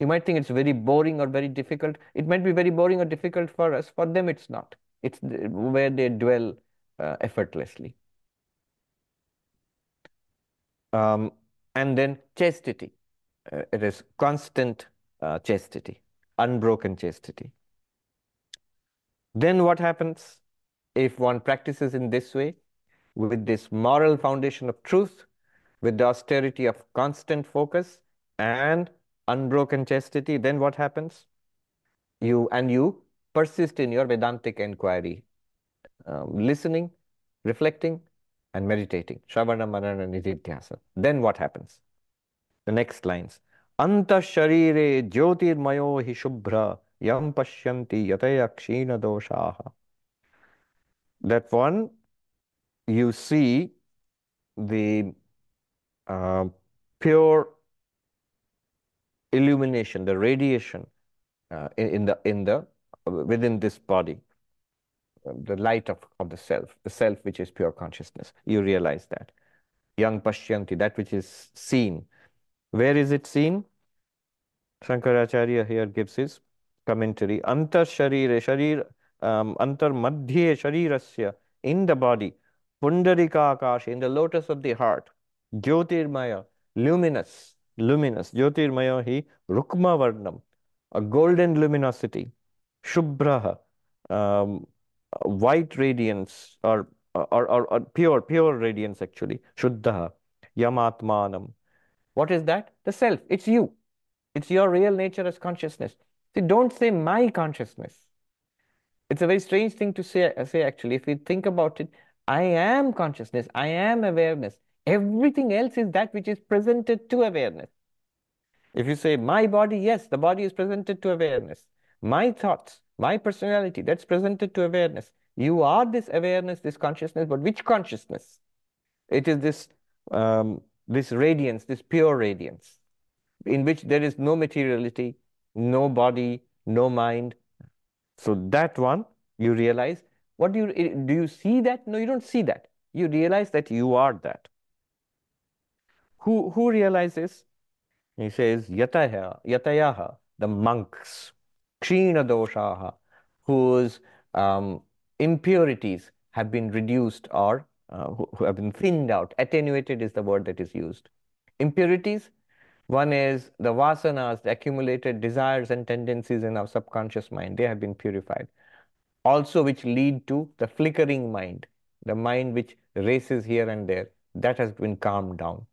You might think it's very boring or very difficult. It might be very boring or difficult for us. For them, it's not. It's where they dwell Uh, effortlessly. Um, and then chastity. Uh, it is constant uh, chastity, unbroken chastity. Then what happens if one practices in this way, with this moral foundation of truth, with the austerity of constant focus and unbroken chastity, then what happens? You and you persist in your Vedantic inquiry. Um, listening, reflecting, and meditating. Shravana, Manana, Nididhyasa. Then what happens? The next lines. Anta sharire jyotirmayo hi shubhra yam pashyanti yataya kshina doshaha. That one, you see the uh, pure illumination, the radiation uh, in, in the in the within this body, the light of, of the self, the self which is pure consciousness. You realize that. Yang Pashyanti, that which is seen. Where is it seen? Sankaracharya here gives his commentary. Antar sharire, sharir, um, antar madhye sharirasya, in the body, pundarika akash, in the lotus of the heart, jyotirmaya, luminous, luminous, jyotirmaya hi rukma varnam, a golden luminosity, shubhraha, um, white radiance, or Or, or, or pure, pure radiance actually. Shuddha, Yamatmanam. What is that? The self. It's you. It's your real nature as consciousness. See, don't say my consciousness. It's a very strange thing to say, say actually. If we think about it, I am consciousness. I am awareness. Everything else is that which is presented to awareness. If you say my body, yes, the body is presented to awareness. My thoughts, my personality, that's presented to awareness. You are this awareness, this consciousness, but which consciousness? It is this, um, this radiance, this pure radiance, in which there is no materiality, no body, no mind. So that one, you realize, what do you, do you see that? No, you don't see that. You realize that you are that. Who, who realizes? He says, yataya, yatayaha, the monks, kshina doshaha, whose, um, impurities have been reduced or uh, who, who have been thinned out. Attenuated is the word that is used. Impurities, one is the vasanas, the accumulated desires and tendencies in our subconscious mind. They have been purified. Also which lead to the flickering mind, the mind which races here and there. That has been calmed down.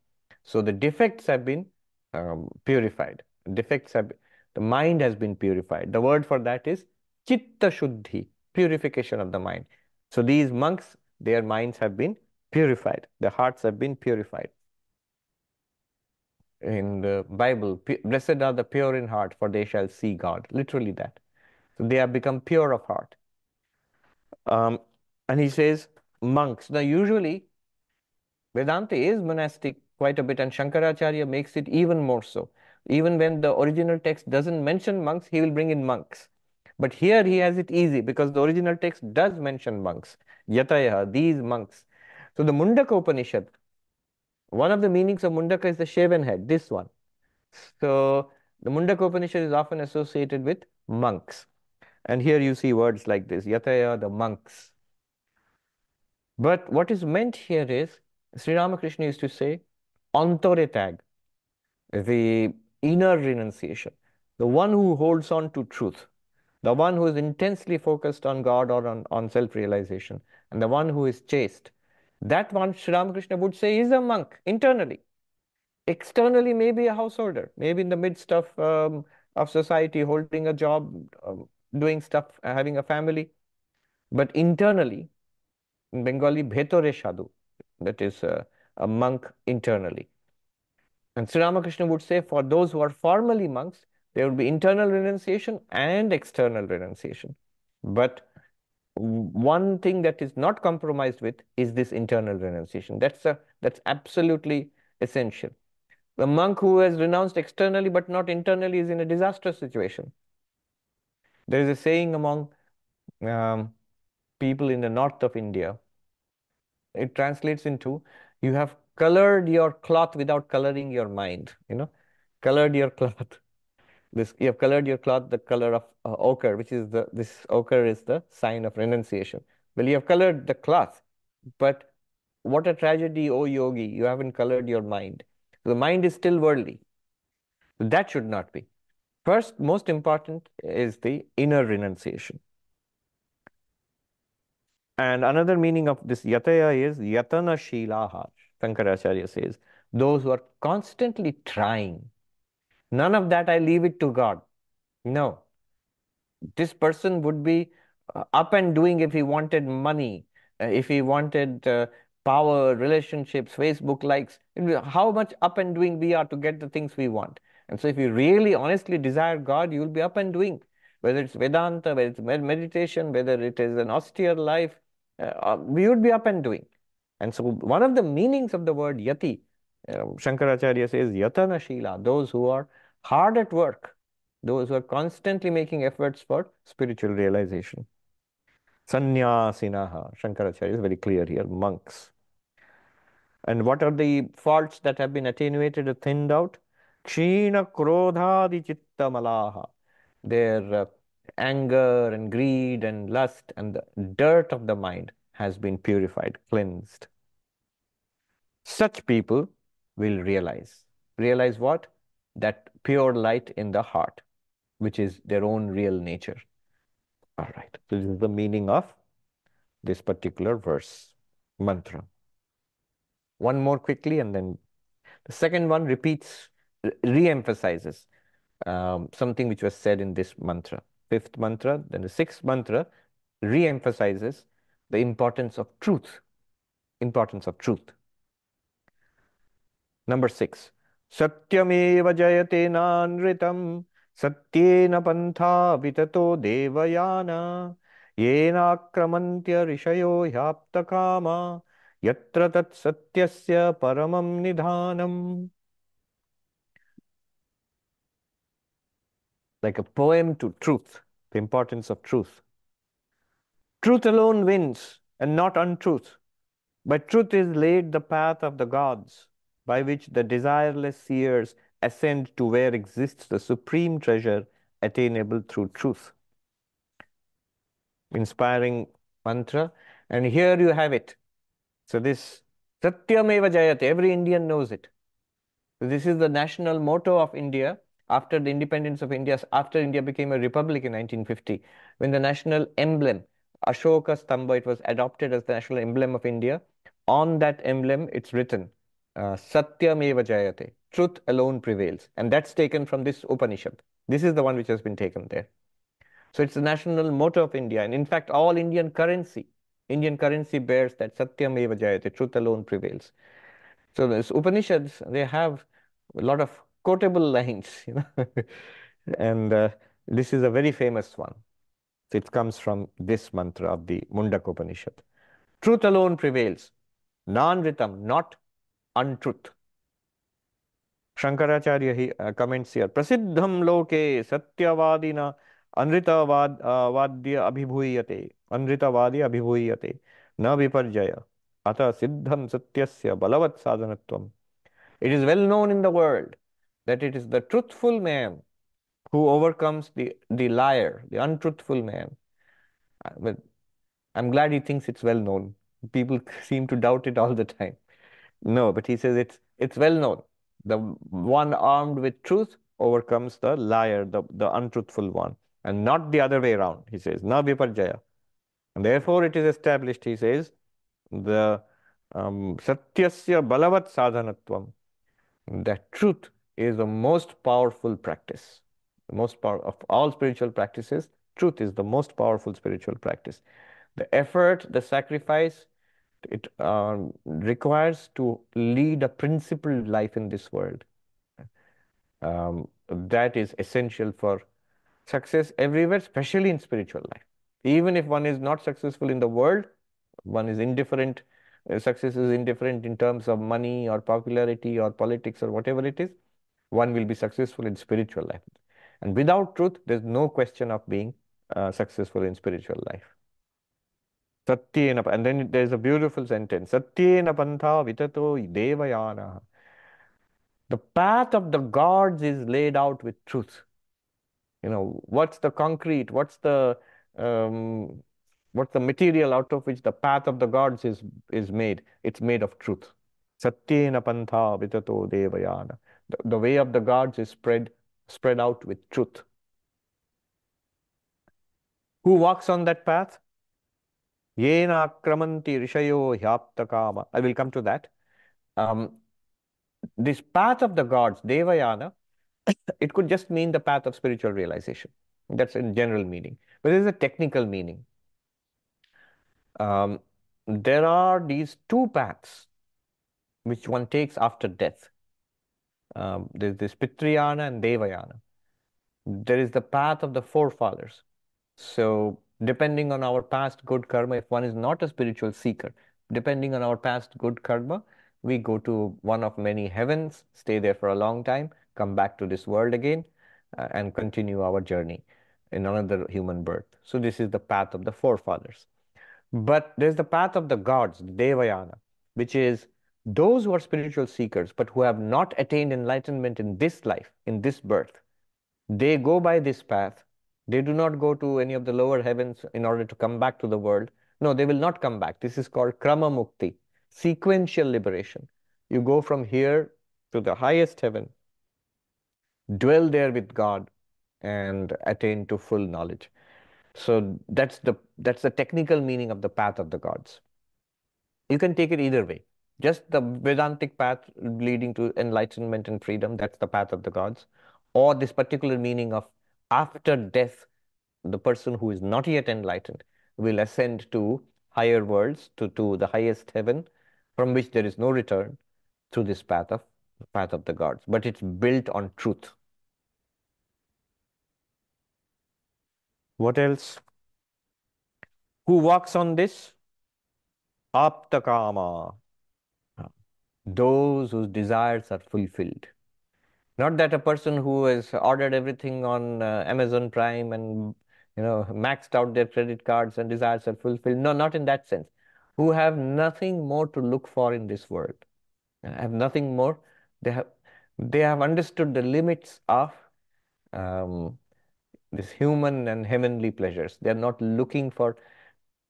So the defects have been um, purified. Defects have, the mind has been purified. The word for that is chitta shuddhi. Purification of the mind. So these monks, their minds have been purified. Their hearts have been purified. In the Bible, blessed are the pure in heart, for they shall see God. Literally that. So they have become pure of heart. Um, and he says, monks. Now usually, Vedanta is monastic quite a bit, and Shankaracharya makes it even more so. Even when the original text doesn't mention monks, he will bring in monks. But here he has it easy because the original text does mention monks. Yataya, these monks. So the Mundaka Upanishad, one of the meanings of Mundaka is the shaven head, this one. So the Mundaka Upanishad is often associated with monks. And here you see words like this, Yataya, the monks. But what is meant here is, Sri Ramakrishna used to say, Antoretag, the inner renunciation, the one who holds on to truth. The one who is intensely focused on God or on, on self-realization, and the one who is chaste, that one Sri Ramakrishna would say is a monk internally. Externally, maybe a householder, maybe in the midst of, um, of society, holding a job, um, doing stuff, uh, having a family. But internally, in Bengali, bhetore sadhu, that is uh, a monk internally. And Sri Ramakrishna would say for those who are formally monks, there would be internal renunciation and external renunciation. But one thing that is not compromised with is this internal renunciation. That's, a, that's absolutely essential. The monk who has renounced externally but not internally is in a disastrous situation. There is a saying among um, people in the north of India. It translates into, you have colored your cloth without coloring your mind. You know, colored your cloth. This, you have colored your cloth the color of uh, ochre, which is the, this ochre is the sign of renunciation. Well, you have colored the cloth, but what a tragedy, O yogi, you haven't colored your mind. The mind is still worldly. That should not be. First, most important is the inner renunciation. And another meaning of this yataya is yatana shilaha, Sankaracharya says, those who are constantly trying. None of that I leave it to God. No. This person would be up and doing if he wanted money, if he wanted uh, power, relationships, Facebook likes. How much up and doing we are to get the things we want. And so if you really honestly desire God, you will be up and doing. Whether it's Vedanta, whether it's meditation, whether it is an austere life, uh, we would be up and doing. And so one of the meanings of the word yati, um, Shankaracharya says, yatana shila, those who are hard at work, those who are constantly making efforts for spiritual realization. Sannyasinaha, Shankaracharya is very clear here, monks. And what are the faults that have been attenuated or thinned out? Kshina krodhadi chitta malaha. Their uh, anger and greed and lust and the dirt of the mind has been purified, cleansed. Such people will realize. Realize what? That pure light in the heart, which is their own real nature. All right. So this is the meaning of this particular verse, mantra. One more quickly, and then the second one repeats, re-emphasizes um, something which was said in this mantra. Fifth mantra, then the sixth mantra re-emphasizes the importance of truth. Importance of truth. Number six. Satyameva Jayate nanritam satyena pantha vitato devayana yena akramantya rishayo hyapta kama yatra tat satyasya paramam nidhanam. Like a poem to truth, the importance of truth. Truth alone wins, and not untruth. By truth is laid the path of the gods, by which the desireless seers ascend to where exists the supreme treasure attainable through truth. Inspiring mantra. And here you have it. So this Satyameva Jayate, every Indian knows it. So this is the national motto of India after the independence of India, after India became a republic in nineteen fifty, when the national emblem, Ashoka Stamba, it was adopted as the national emblem of India. On that emblem, it's written, uh, Satyameva Jayate, truth alone prevails. And that's taken from this Upanishad. This is the one which has been taken there. So it's the national motto of India. And in fact, all Indian currency, Indian currency bears that Satyameva Jayate, truth alone prevails. So the Upanishads, they have a lot of quotable lines, you know, and uh, this is a very famous one. So it comes from this mantra of the Mundaka Upanishad. Truth alone prevails. Nanritam, not untruth. Shankaracharya he, uh, comments here. Prasiddham loke satyavadina anrita vad, uh, vadya abhibhuyate. Anrita vadya abhibhuyate. Na viparjaya. Ata siddham satyasya balavat sadhanatvam. It is well known in the world that it is the truthful man who overcomes the, the liar, the untruthful man. But I'm glad he thinks it's well known. People seem to doubt it all the time. No, but he says it's, it's well known. The one armed with truth overcomes the liar, the, the untruthful one, and not the other way around, he says. Na viparjaya. And therefore it is established, he says, the um, satyasya balavat sadhanatvam, that truth is the most powerful practice. The most power of all spiritual practices, truth is the most powerful spiritual practice. The effort, the sacrifice, it uh, requires to lead a principled life in this world. Um, that is essential for success everywhere, especially in spiritual life. Even if one is not successful in the world, one is indifferent, uh, success is indifferent in terms of money or popularity or politics or whatever it is, one will be successful in spiritual life. And without truth, there's no question of being uh, successful in spiritual life. Satyena, and then there's a beautiful sentence. Satyena pantha vitato devayana. The path of the gods is laid out with truth. You know, what's the concrete? What's the um, what's the material out of which the path of the gods is is made? It's made of truth. Satyena pantha vitato devayana. The, the way of the gods is spread spread out with truth. Who walks on that path? Yena akramanti rishayo hyapta kama. I will come to that. Um, this path of the gods, Devayana, it could just mean the path of spiritual realization. That's in general meaning. But there is a technical meaning. Um, there are these two paths which one takes after death. uh, there's this Pitriyana and Devayana. There is the path of the forefathers. So depending on our past good karma, if one is not a spiritual seeker, depending on our past good karma, we go to one of many heavens, stay there for a long time, come back to this world again, uh, and continue our journey in another human birth. So this is the path of the forefathers. But there's the path of the gods, Devayana, which is those who are spiritual seekers, but who have not attained enlightenment in this life, in this birth. They go by this path. They do not go to any of the lower heavens in order to come back to the world. No, they will not come back. This is called Krama Mukti, sequential liberation. You go from here to the highest heaven, dwell there with God, and attain to full knowledge. So that's the, that's the technical meaning of the path of the gods. You can take it either way. Just the Vedantic path leading to enlightenment and freedom, that's the path of the gods. Or this particular meaning of after death, the person who is not yet enlightened will ascend to higher worlds, to, to the highest heaven, from which there is no return, through this path of, path of the gods. But it's built on truth. What else? Who walks on this? Aptakama. Those whose desires are fulfilled. Not that a person who has ordered everything on uh, Amazon Prime and, you know, maxed out their credit cards and desires are fulfilled. No, not in that sense. Who have nothing more to look for in this world. Have nothing more. They have, they have understood the limits of um, this human and heavenly pleasures. They are not looking for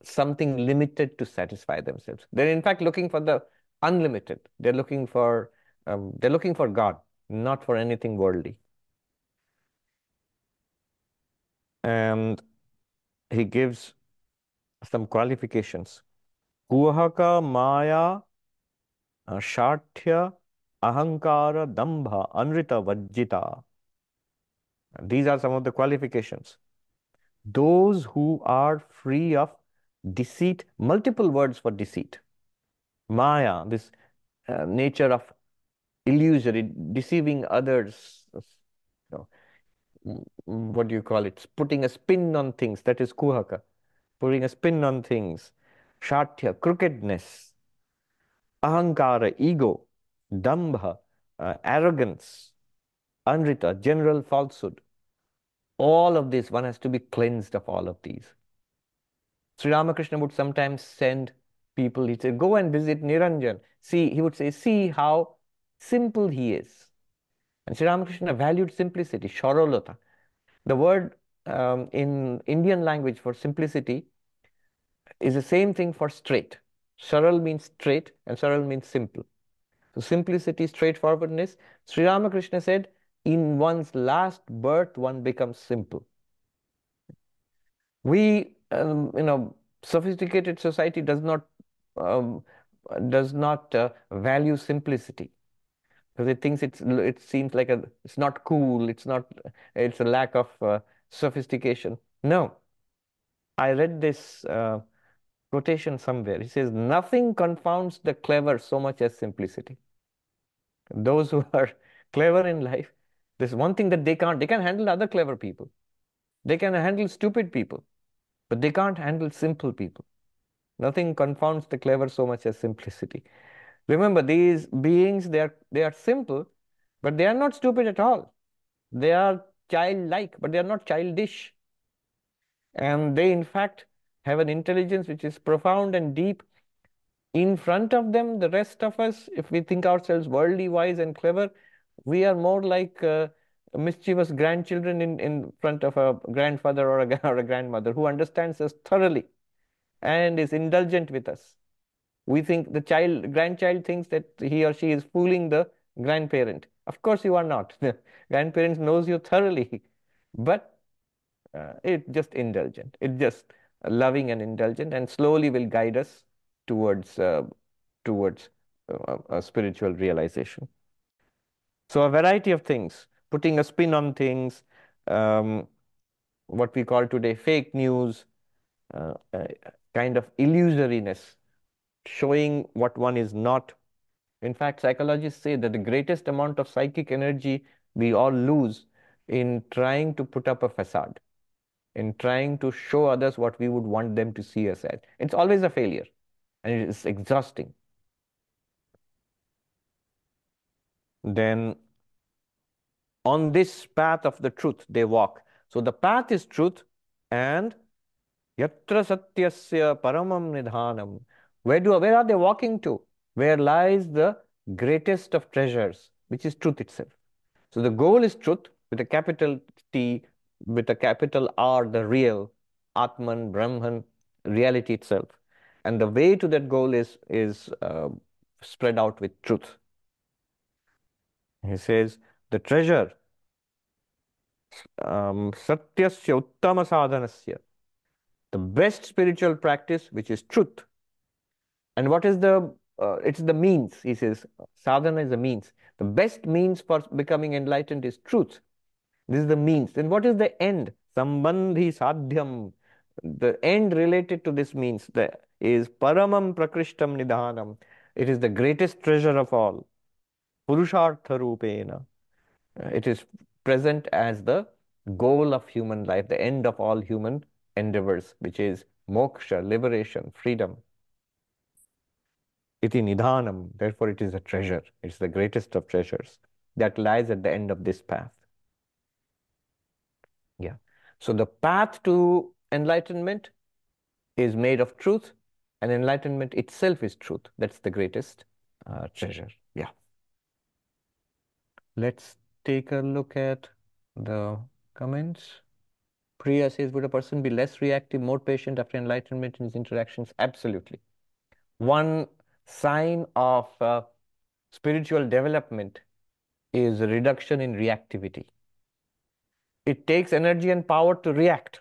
something limited to satisfy themselves. They're in fact looking for the unlimited. They're looking for um, they're looking for God, not for anything worldly. And he gives some qualifications. Kuhaka Maya Shatya Ahankara Dambha Anrita Vajjita. These are some of the qualifications. Those who are free of deceit, multiple words for deceit. Maya, this uh, nature of illusory, deceiving others, you know, what do you call it? Putting a spin on things, that is kuhaka. Putting a spin on things. Shatya, crookedness. Ahankara, ego. Dambha, uh, arrogance. Anrita, general falsehood. All of this, one has to be cleansed of all of these. Sri Ramakrishna would sometimes send people, he'd say, go and visit Niranjan. See, he would say, see how simple he is. And Sri Ramakrishna valued simplicity, Sharolata. The word um, in Indian language for simplicity is the same thing for straight. Sharal means straight and Saral means simple. So simplicity, straightforwardness. Sri Ramakrishna said, in one's last birth, one becomes simple. We, um, you know, sophisticated society does not um, does not uh, value simplicity, because it thinks it's it seems like a it's not cool. It's not it's a lack of uh, sophistication. No, I read this uh, quotation somewhere. He says, "Nothing confounds the clever so much as simplicity." Those who are clever in life, there's one thing that they can't. They can handle other clever people. They can handle stupid people. But they can't handle simple people. Nothing confounds the clever so much as simplicity. Remember, these beings, they are, they are simple, but they are not stupid at all. They are childlike, but they are not childish. And they, in fact, have an intelligence which is profound and deep. In front of them, the rest of us, if we think ourselves worldly wise and clever, we are more like uh, mischievous grandchildren in, in front of a grandfather or a, or a grandmother who understands us thoroughly and is indulgent with us. We think the child, grandchild thinks that he or she is fooling the grandparent. Of course you are not. The grandparents knows you thoroughly, but uh, it's just indulgent. It's just loving and indulgent, and slowly will guide us towards, uh, towards uh, a spiritual realization. So a variety of things. Putting a spin on things, um, what we call today fake news, uh, uh, kind of illusoriness, showing what one is not, In fact, psychologists say that the greatest amount of psychic energy we all lose in trying to put up a facade, in trying to show others what we would want them to see us as. It's always a failure, and it is exhausting. Then, on this path of the truth, they walk. So the path is truth, and yatra satyasya paramam nidhanam. Where do where are they walking to? Where lies the greatest of treasures, which is truth itself. So the goal is truth, with a capital T, with a capital R, the real, Atman, Brahman, reality itself. And the way to that goal is, is uh, spread out with truth. He says, the treasure, um, satyasya uttama sadhanasya, the best spiritual practice, which is truth. And what is the, uh, it's the means, he says, sadhana is the means. The best means for becoming enlightened is truth. This is the means. Then what is the end? Sambandhi sadhyam. The end related to this means is paramam prakrishtam nidhanam. It is the greatest treasure of all. Purushartha rupena. It is present as the goal of human life, the end of all human endeavors, which is moksha, liberation, freedom. Iti nidhanam. Therefore, it is a treasure. It's the greatest of treasures that lies at the end of this path. Yeah. So the path to enlightenment is made of truth, and enlightenment itself is truth. That's the greatest uh, treasure. Yeah. Let's take a look at the comments. Priya says, would a person be less reactive, more patient after enlightenment in his interactions? Absolutely. One sign of uh, spiritual development is a reduction in reactivity. It takes energy and power to react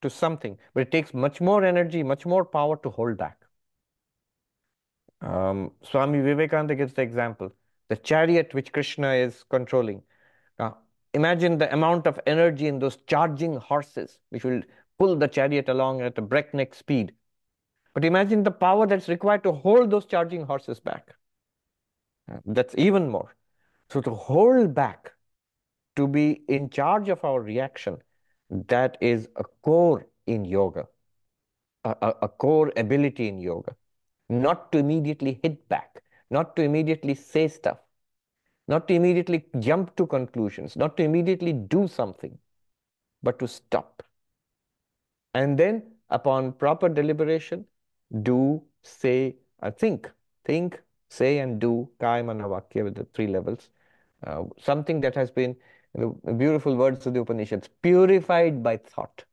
to something, but it takes much more energy, much more power to hold back. Um, Swami Vivekananda gives the example, the chariot which Krishna is controlling. Now, imagine the amount of energy in those charging horses, which will pull the chariot along at a breakneck speed. But imagine the power that's required to hold those charging horses back. That's even more. So to hold back, to be in charge of our reaction, that is a core in yoga, a, a, a core ability in yoga. Not to immediately hit back, not to immediately say stuff, not to immediately jump to conclusions, not to immediately do something, but to stop. And then upon proper deliberation, do, say, uh, think, think, say, and do, kaya, mana, vakya, with the three levels. Uh, something that has been, you know, beautiful words of the Upanishads, purified by thought.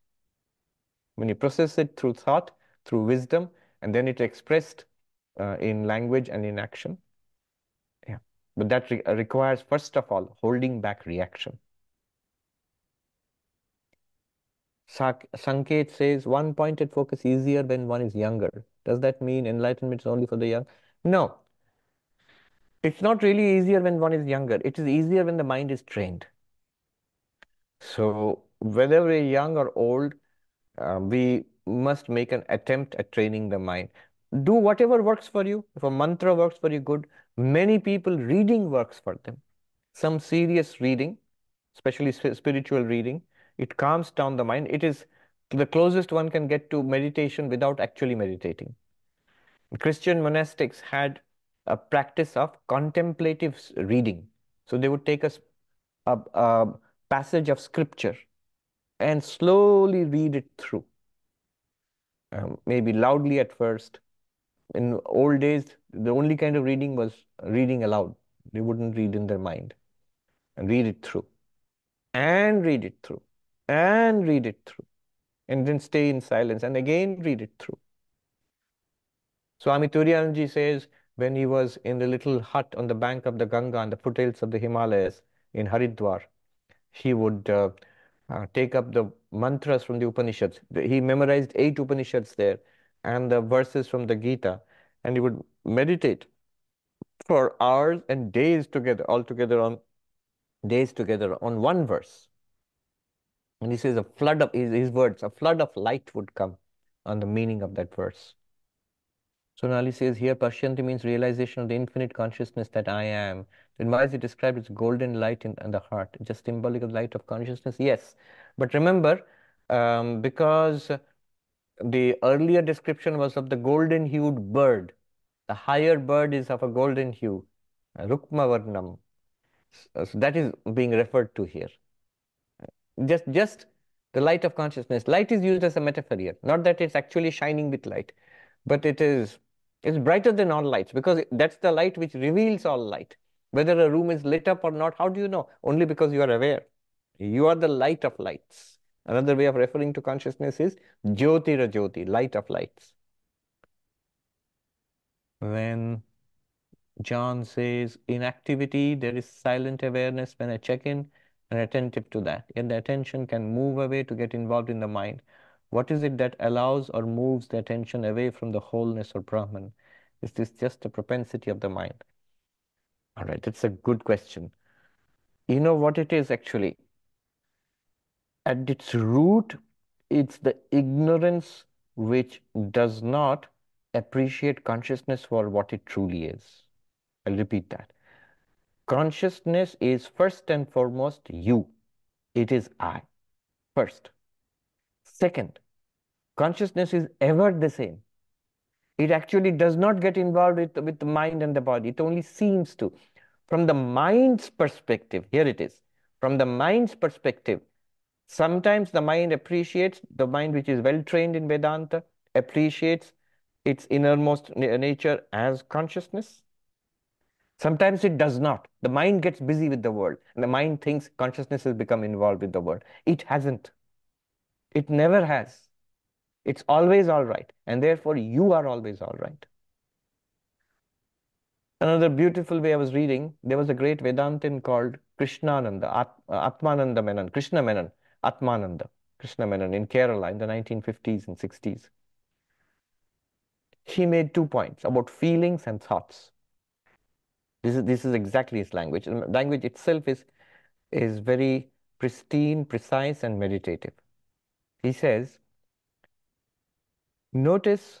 When you process it through thought, through wisdom, and then it expressed uh, in language and in action. Yeah, but that re requires, first of all, holding back reaction. Sanket says, one-pointed focus easier when one is younger. Does that mean enlightenment is only for the young? No. It's not really easier when one is younger. It is easier when the mind is trained. So whether we're young or old, uh, we must make an attempt at training the mind. Do whatever works for you. If a mantra works for you, good. Many people, reading works for them. Some serious reading, especially spiritual reading. It calms down the mind. It is the closest one can get to meditation without actually meditating. Christian monastics had a practice of contemplative reading. So they would take a, a, a passage of scripture and slowly read it through. Um, maybe loudly at first. In old days, the only kind of reading was reading aloud. They wouldn't read in their mind. And read it through. And read it through. And read it through, and then stay in silence, and again read it through. Swami Turiyanji says, when he was in the little hut on the bank of the Ganga and the foothills of the Himalayas in Haridwar, he would uh, uh, take up the mantras from the Upanishads. He memorized eight Upanishads there, and the verses from the Gita, and he would meditate for hours and days together, all together on days together on one verse. And he says a flood of his, his words, a flood of light would come on the meaning of that verse. Sonali says, here Pashyanti means realization of the infinite consciousness that I am. Then why is it described as golden light in, in the heart? Just symbolic of light of consciousness? Yes. But remember, um, because the earlier description was of the golden-hued bird. The higher bird is of a golden hue, Rukma Varnam. So, so that is being referred to here. Just, just the light of consciousness. Light is used as a metaphor here. Not that it's actually shining with light, but it is, it's brighter than all lights, because that's the light which reveals all light. Whether a room is lit up or not, how do you know? Only because you are aware. You are the light of lights. Another way of referring to consciousness is Jyoti Ra Jyoti, light of lights. When John says, in activity, there is silent awareness when I check in and attentive to that. Yet the attention can move away to get involved in the mind. What is it that allows or moves the attention away from the wholeness or Brahman? Is this just a propensity of the mind? All right, that's a good question. You know what it is actually? At its root, it's the ignorance which does not appreciate consciousness for what it truly is. I'll repeat that. Consciousness is first and foremost you. It is I. First. Second, consciousness is ever the same. It actually does not get involved with, with the mind and the body. It only seems to. From the mind's perspective, here it is. From the mind's perspective, sometimes the mind appreciates, the mind which is well trained in Vedanta, appreciates its innermost nature as consciousness. Sometimes it does not. The mind gets busy with the world, and the mind thinks consciousness has become involved with the world. It hasn't. It never has. It's always all right, and therefore you are always all right. Another beautiful way I was reading, there was a great Vedantin called Krishnananda, At Atmananda Menon, Krishna Menon, Atmananda, Krishna Menon in Kerala in the nineteen fifties and sixties. He made two points about feelings and thoughts. This is, this is exactly his language. Language itself is, is very pristine, precise, and meditative. He says, notice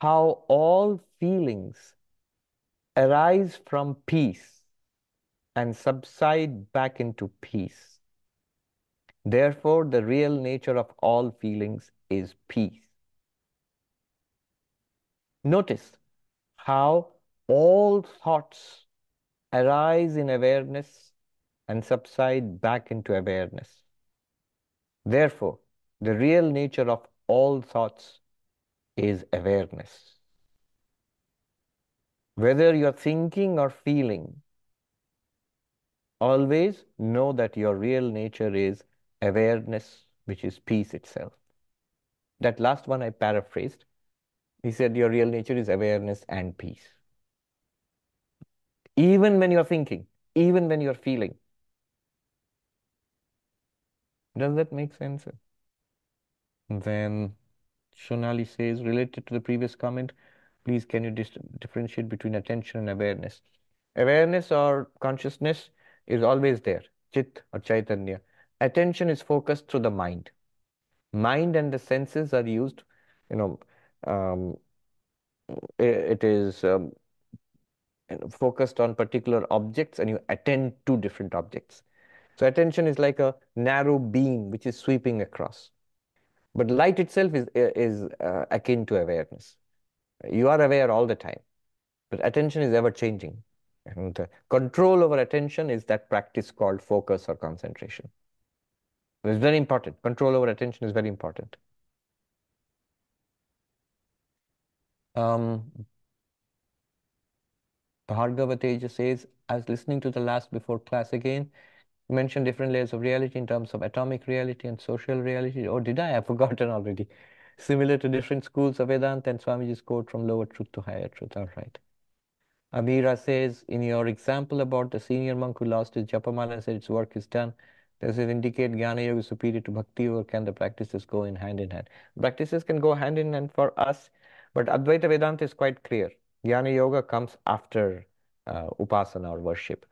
how all feelings arise from peace and subside back into peace. Therefore, the real nature of all feelings is peace. Notice how all thoughts arise in awareness and subside back into awareness. Therefore, the real nature of all thoughts is awareness. Whether you are thinking or feeling, always know that your real nature is awareness, which is peace itself. That last one I paraphrased. He said, your real nature is awareness and peace. Even when you are thinking, even when you are feeling. Does that make sense? Then Sonali says, related to the previous comment, please can you differentiate between attention and awareness? Awareness or consciousness is always there, chit or chaitanya. Attention is focused through the mind. Mind and the senses are used, you know, um, it is um, focused on particular objects and you attend to different objects. So attention is like a narrow beam which is sweeping across. But light itself is, is uh, akin to awareness. You are aware all the time, but attention is ever changing. And uh, control over attention is that practice called focus or concentration. It's very important. Control over attention is very important. Um, Bhargavateja says, I was listening to the last before class again. You mentioned different layers of reality in terms of atomic reality and social reality. Oh, did I? I've forgotten already. Similar to different schools of Vedanta and Swamiji's quote from lower truth to higher truth. All right. Amira says, in your example about the senior monk who lost his japamala and said its work is done, does it indicate Jnana Yoga is superior to Bhakti, or can the practices go in hand in hand? Practices can go hand in hand for us, but Advaita Vedanta is quite clear. Jnana Yoga comes after uh, Upasana or worship.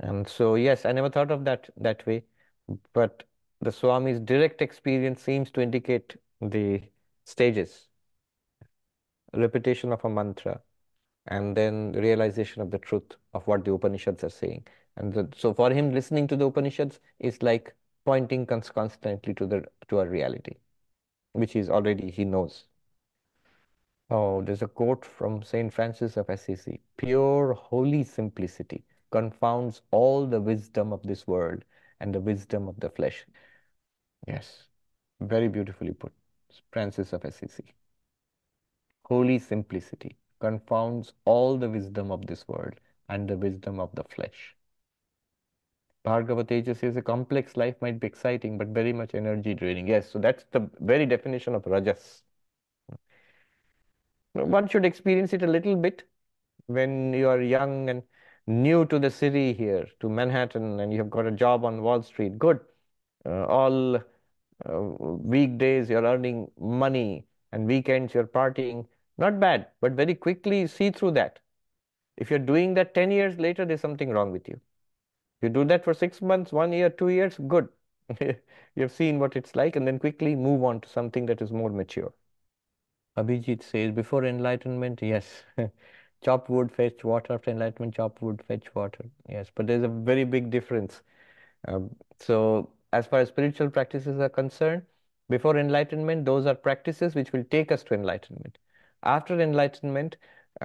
And so, yes, I never thought of that that way, but the Swami's direct experience seems to indicate the stages. repetition of a mantra and then realization of the truth of what the Upanishads are saying. And the, so for him, listening to the Upanishads is like pointing cons constantly to the to a reality, which is already he knows. Oh, there's a quote from Saint Francis of Assisi: "Pure, holy simplicity confounds all the wisdom of this world and the wisdom of the flesh." Yes, very beautifully put, Francis of Assisi. Holy simplicity confounds all the wisdom of this world and the wisdom of the flesh. Bhargava Teja says a complex life might be exciting, but very much energy draining. Yes, so that's the very definition of rajas. One should experience it a little bit when you are young and new to the city here, to Manhattan, and you have got a job on Wall Street. Good. Uh, all uh, weekdays you're earning money and weekends you're partying. Not bad, but very quickly you see through that. If you're doing that ten years later, there's something wrong with you. You do that for six months, one year, two years, good. You've seen what it's like, and then quickly move on to something that is more mature. Abhijit says, before enlightenment, yes. Chop wood, fetch water. After enlightenment, chop wood, fetch water. Yes, but there's a very big difference. Um, so as far as spiritual practices are concerned, before enlightenment, those are practices which will take us to enlightenment. After enlightenment,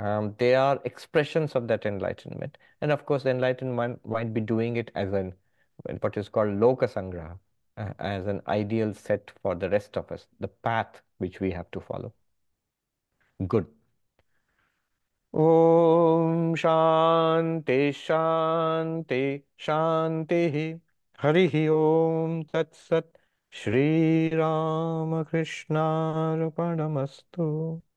Um, they are expressions of that enlightenment. And of course, the enlightened one might be doing it as an, what is called loka sangraha, uh, as an ideal set for the rest of us, the path which we have to follow. Good. Om Shanti Shanti Shanti Harihi Om Tat Sat Sri Ramakrishna Arpanamastu.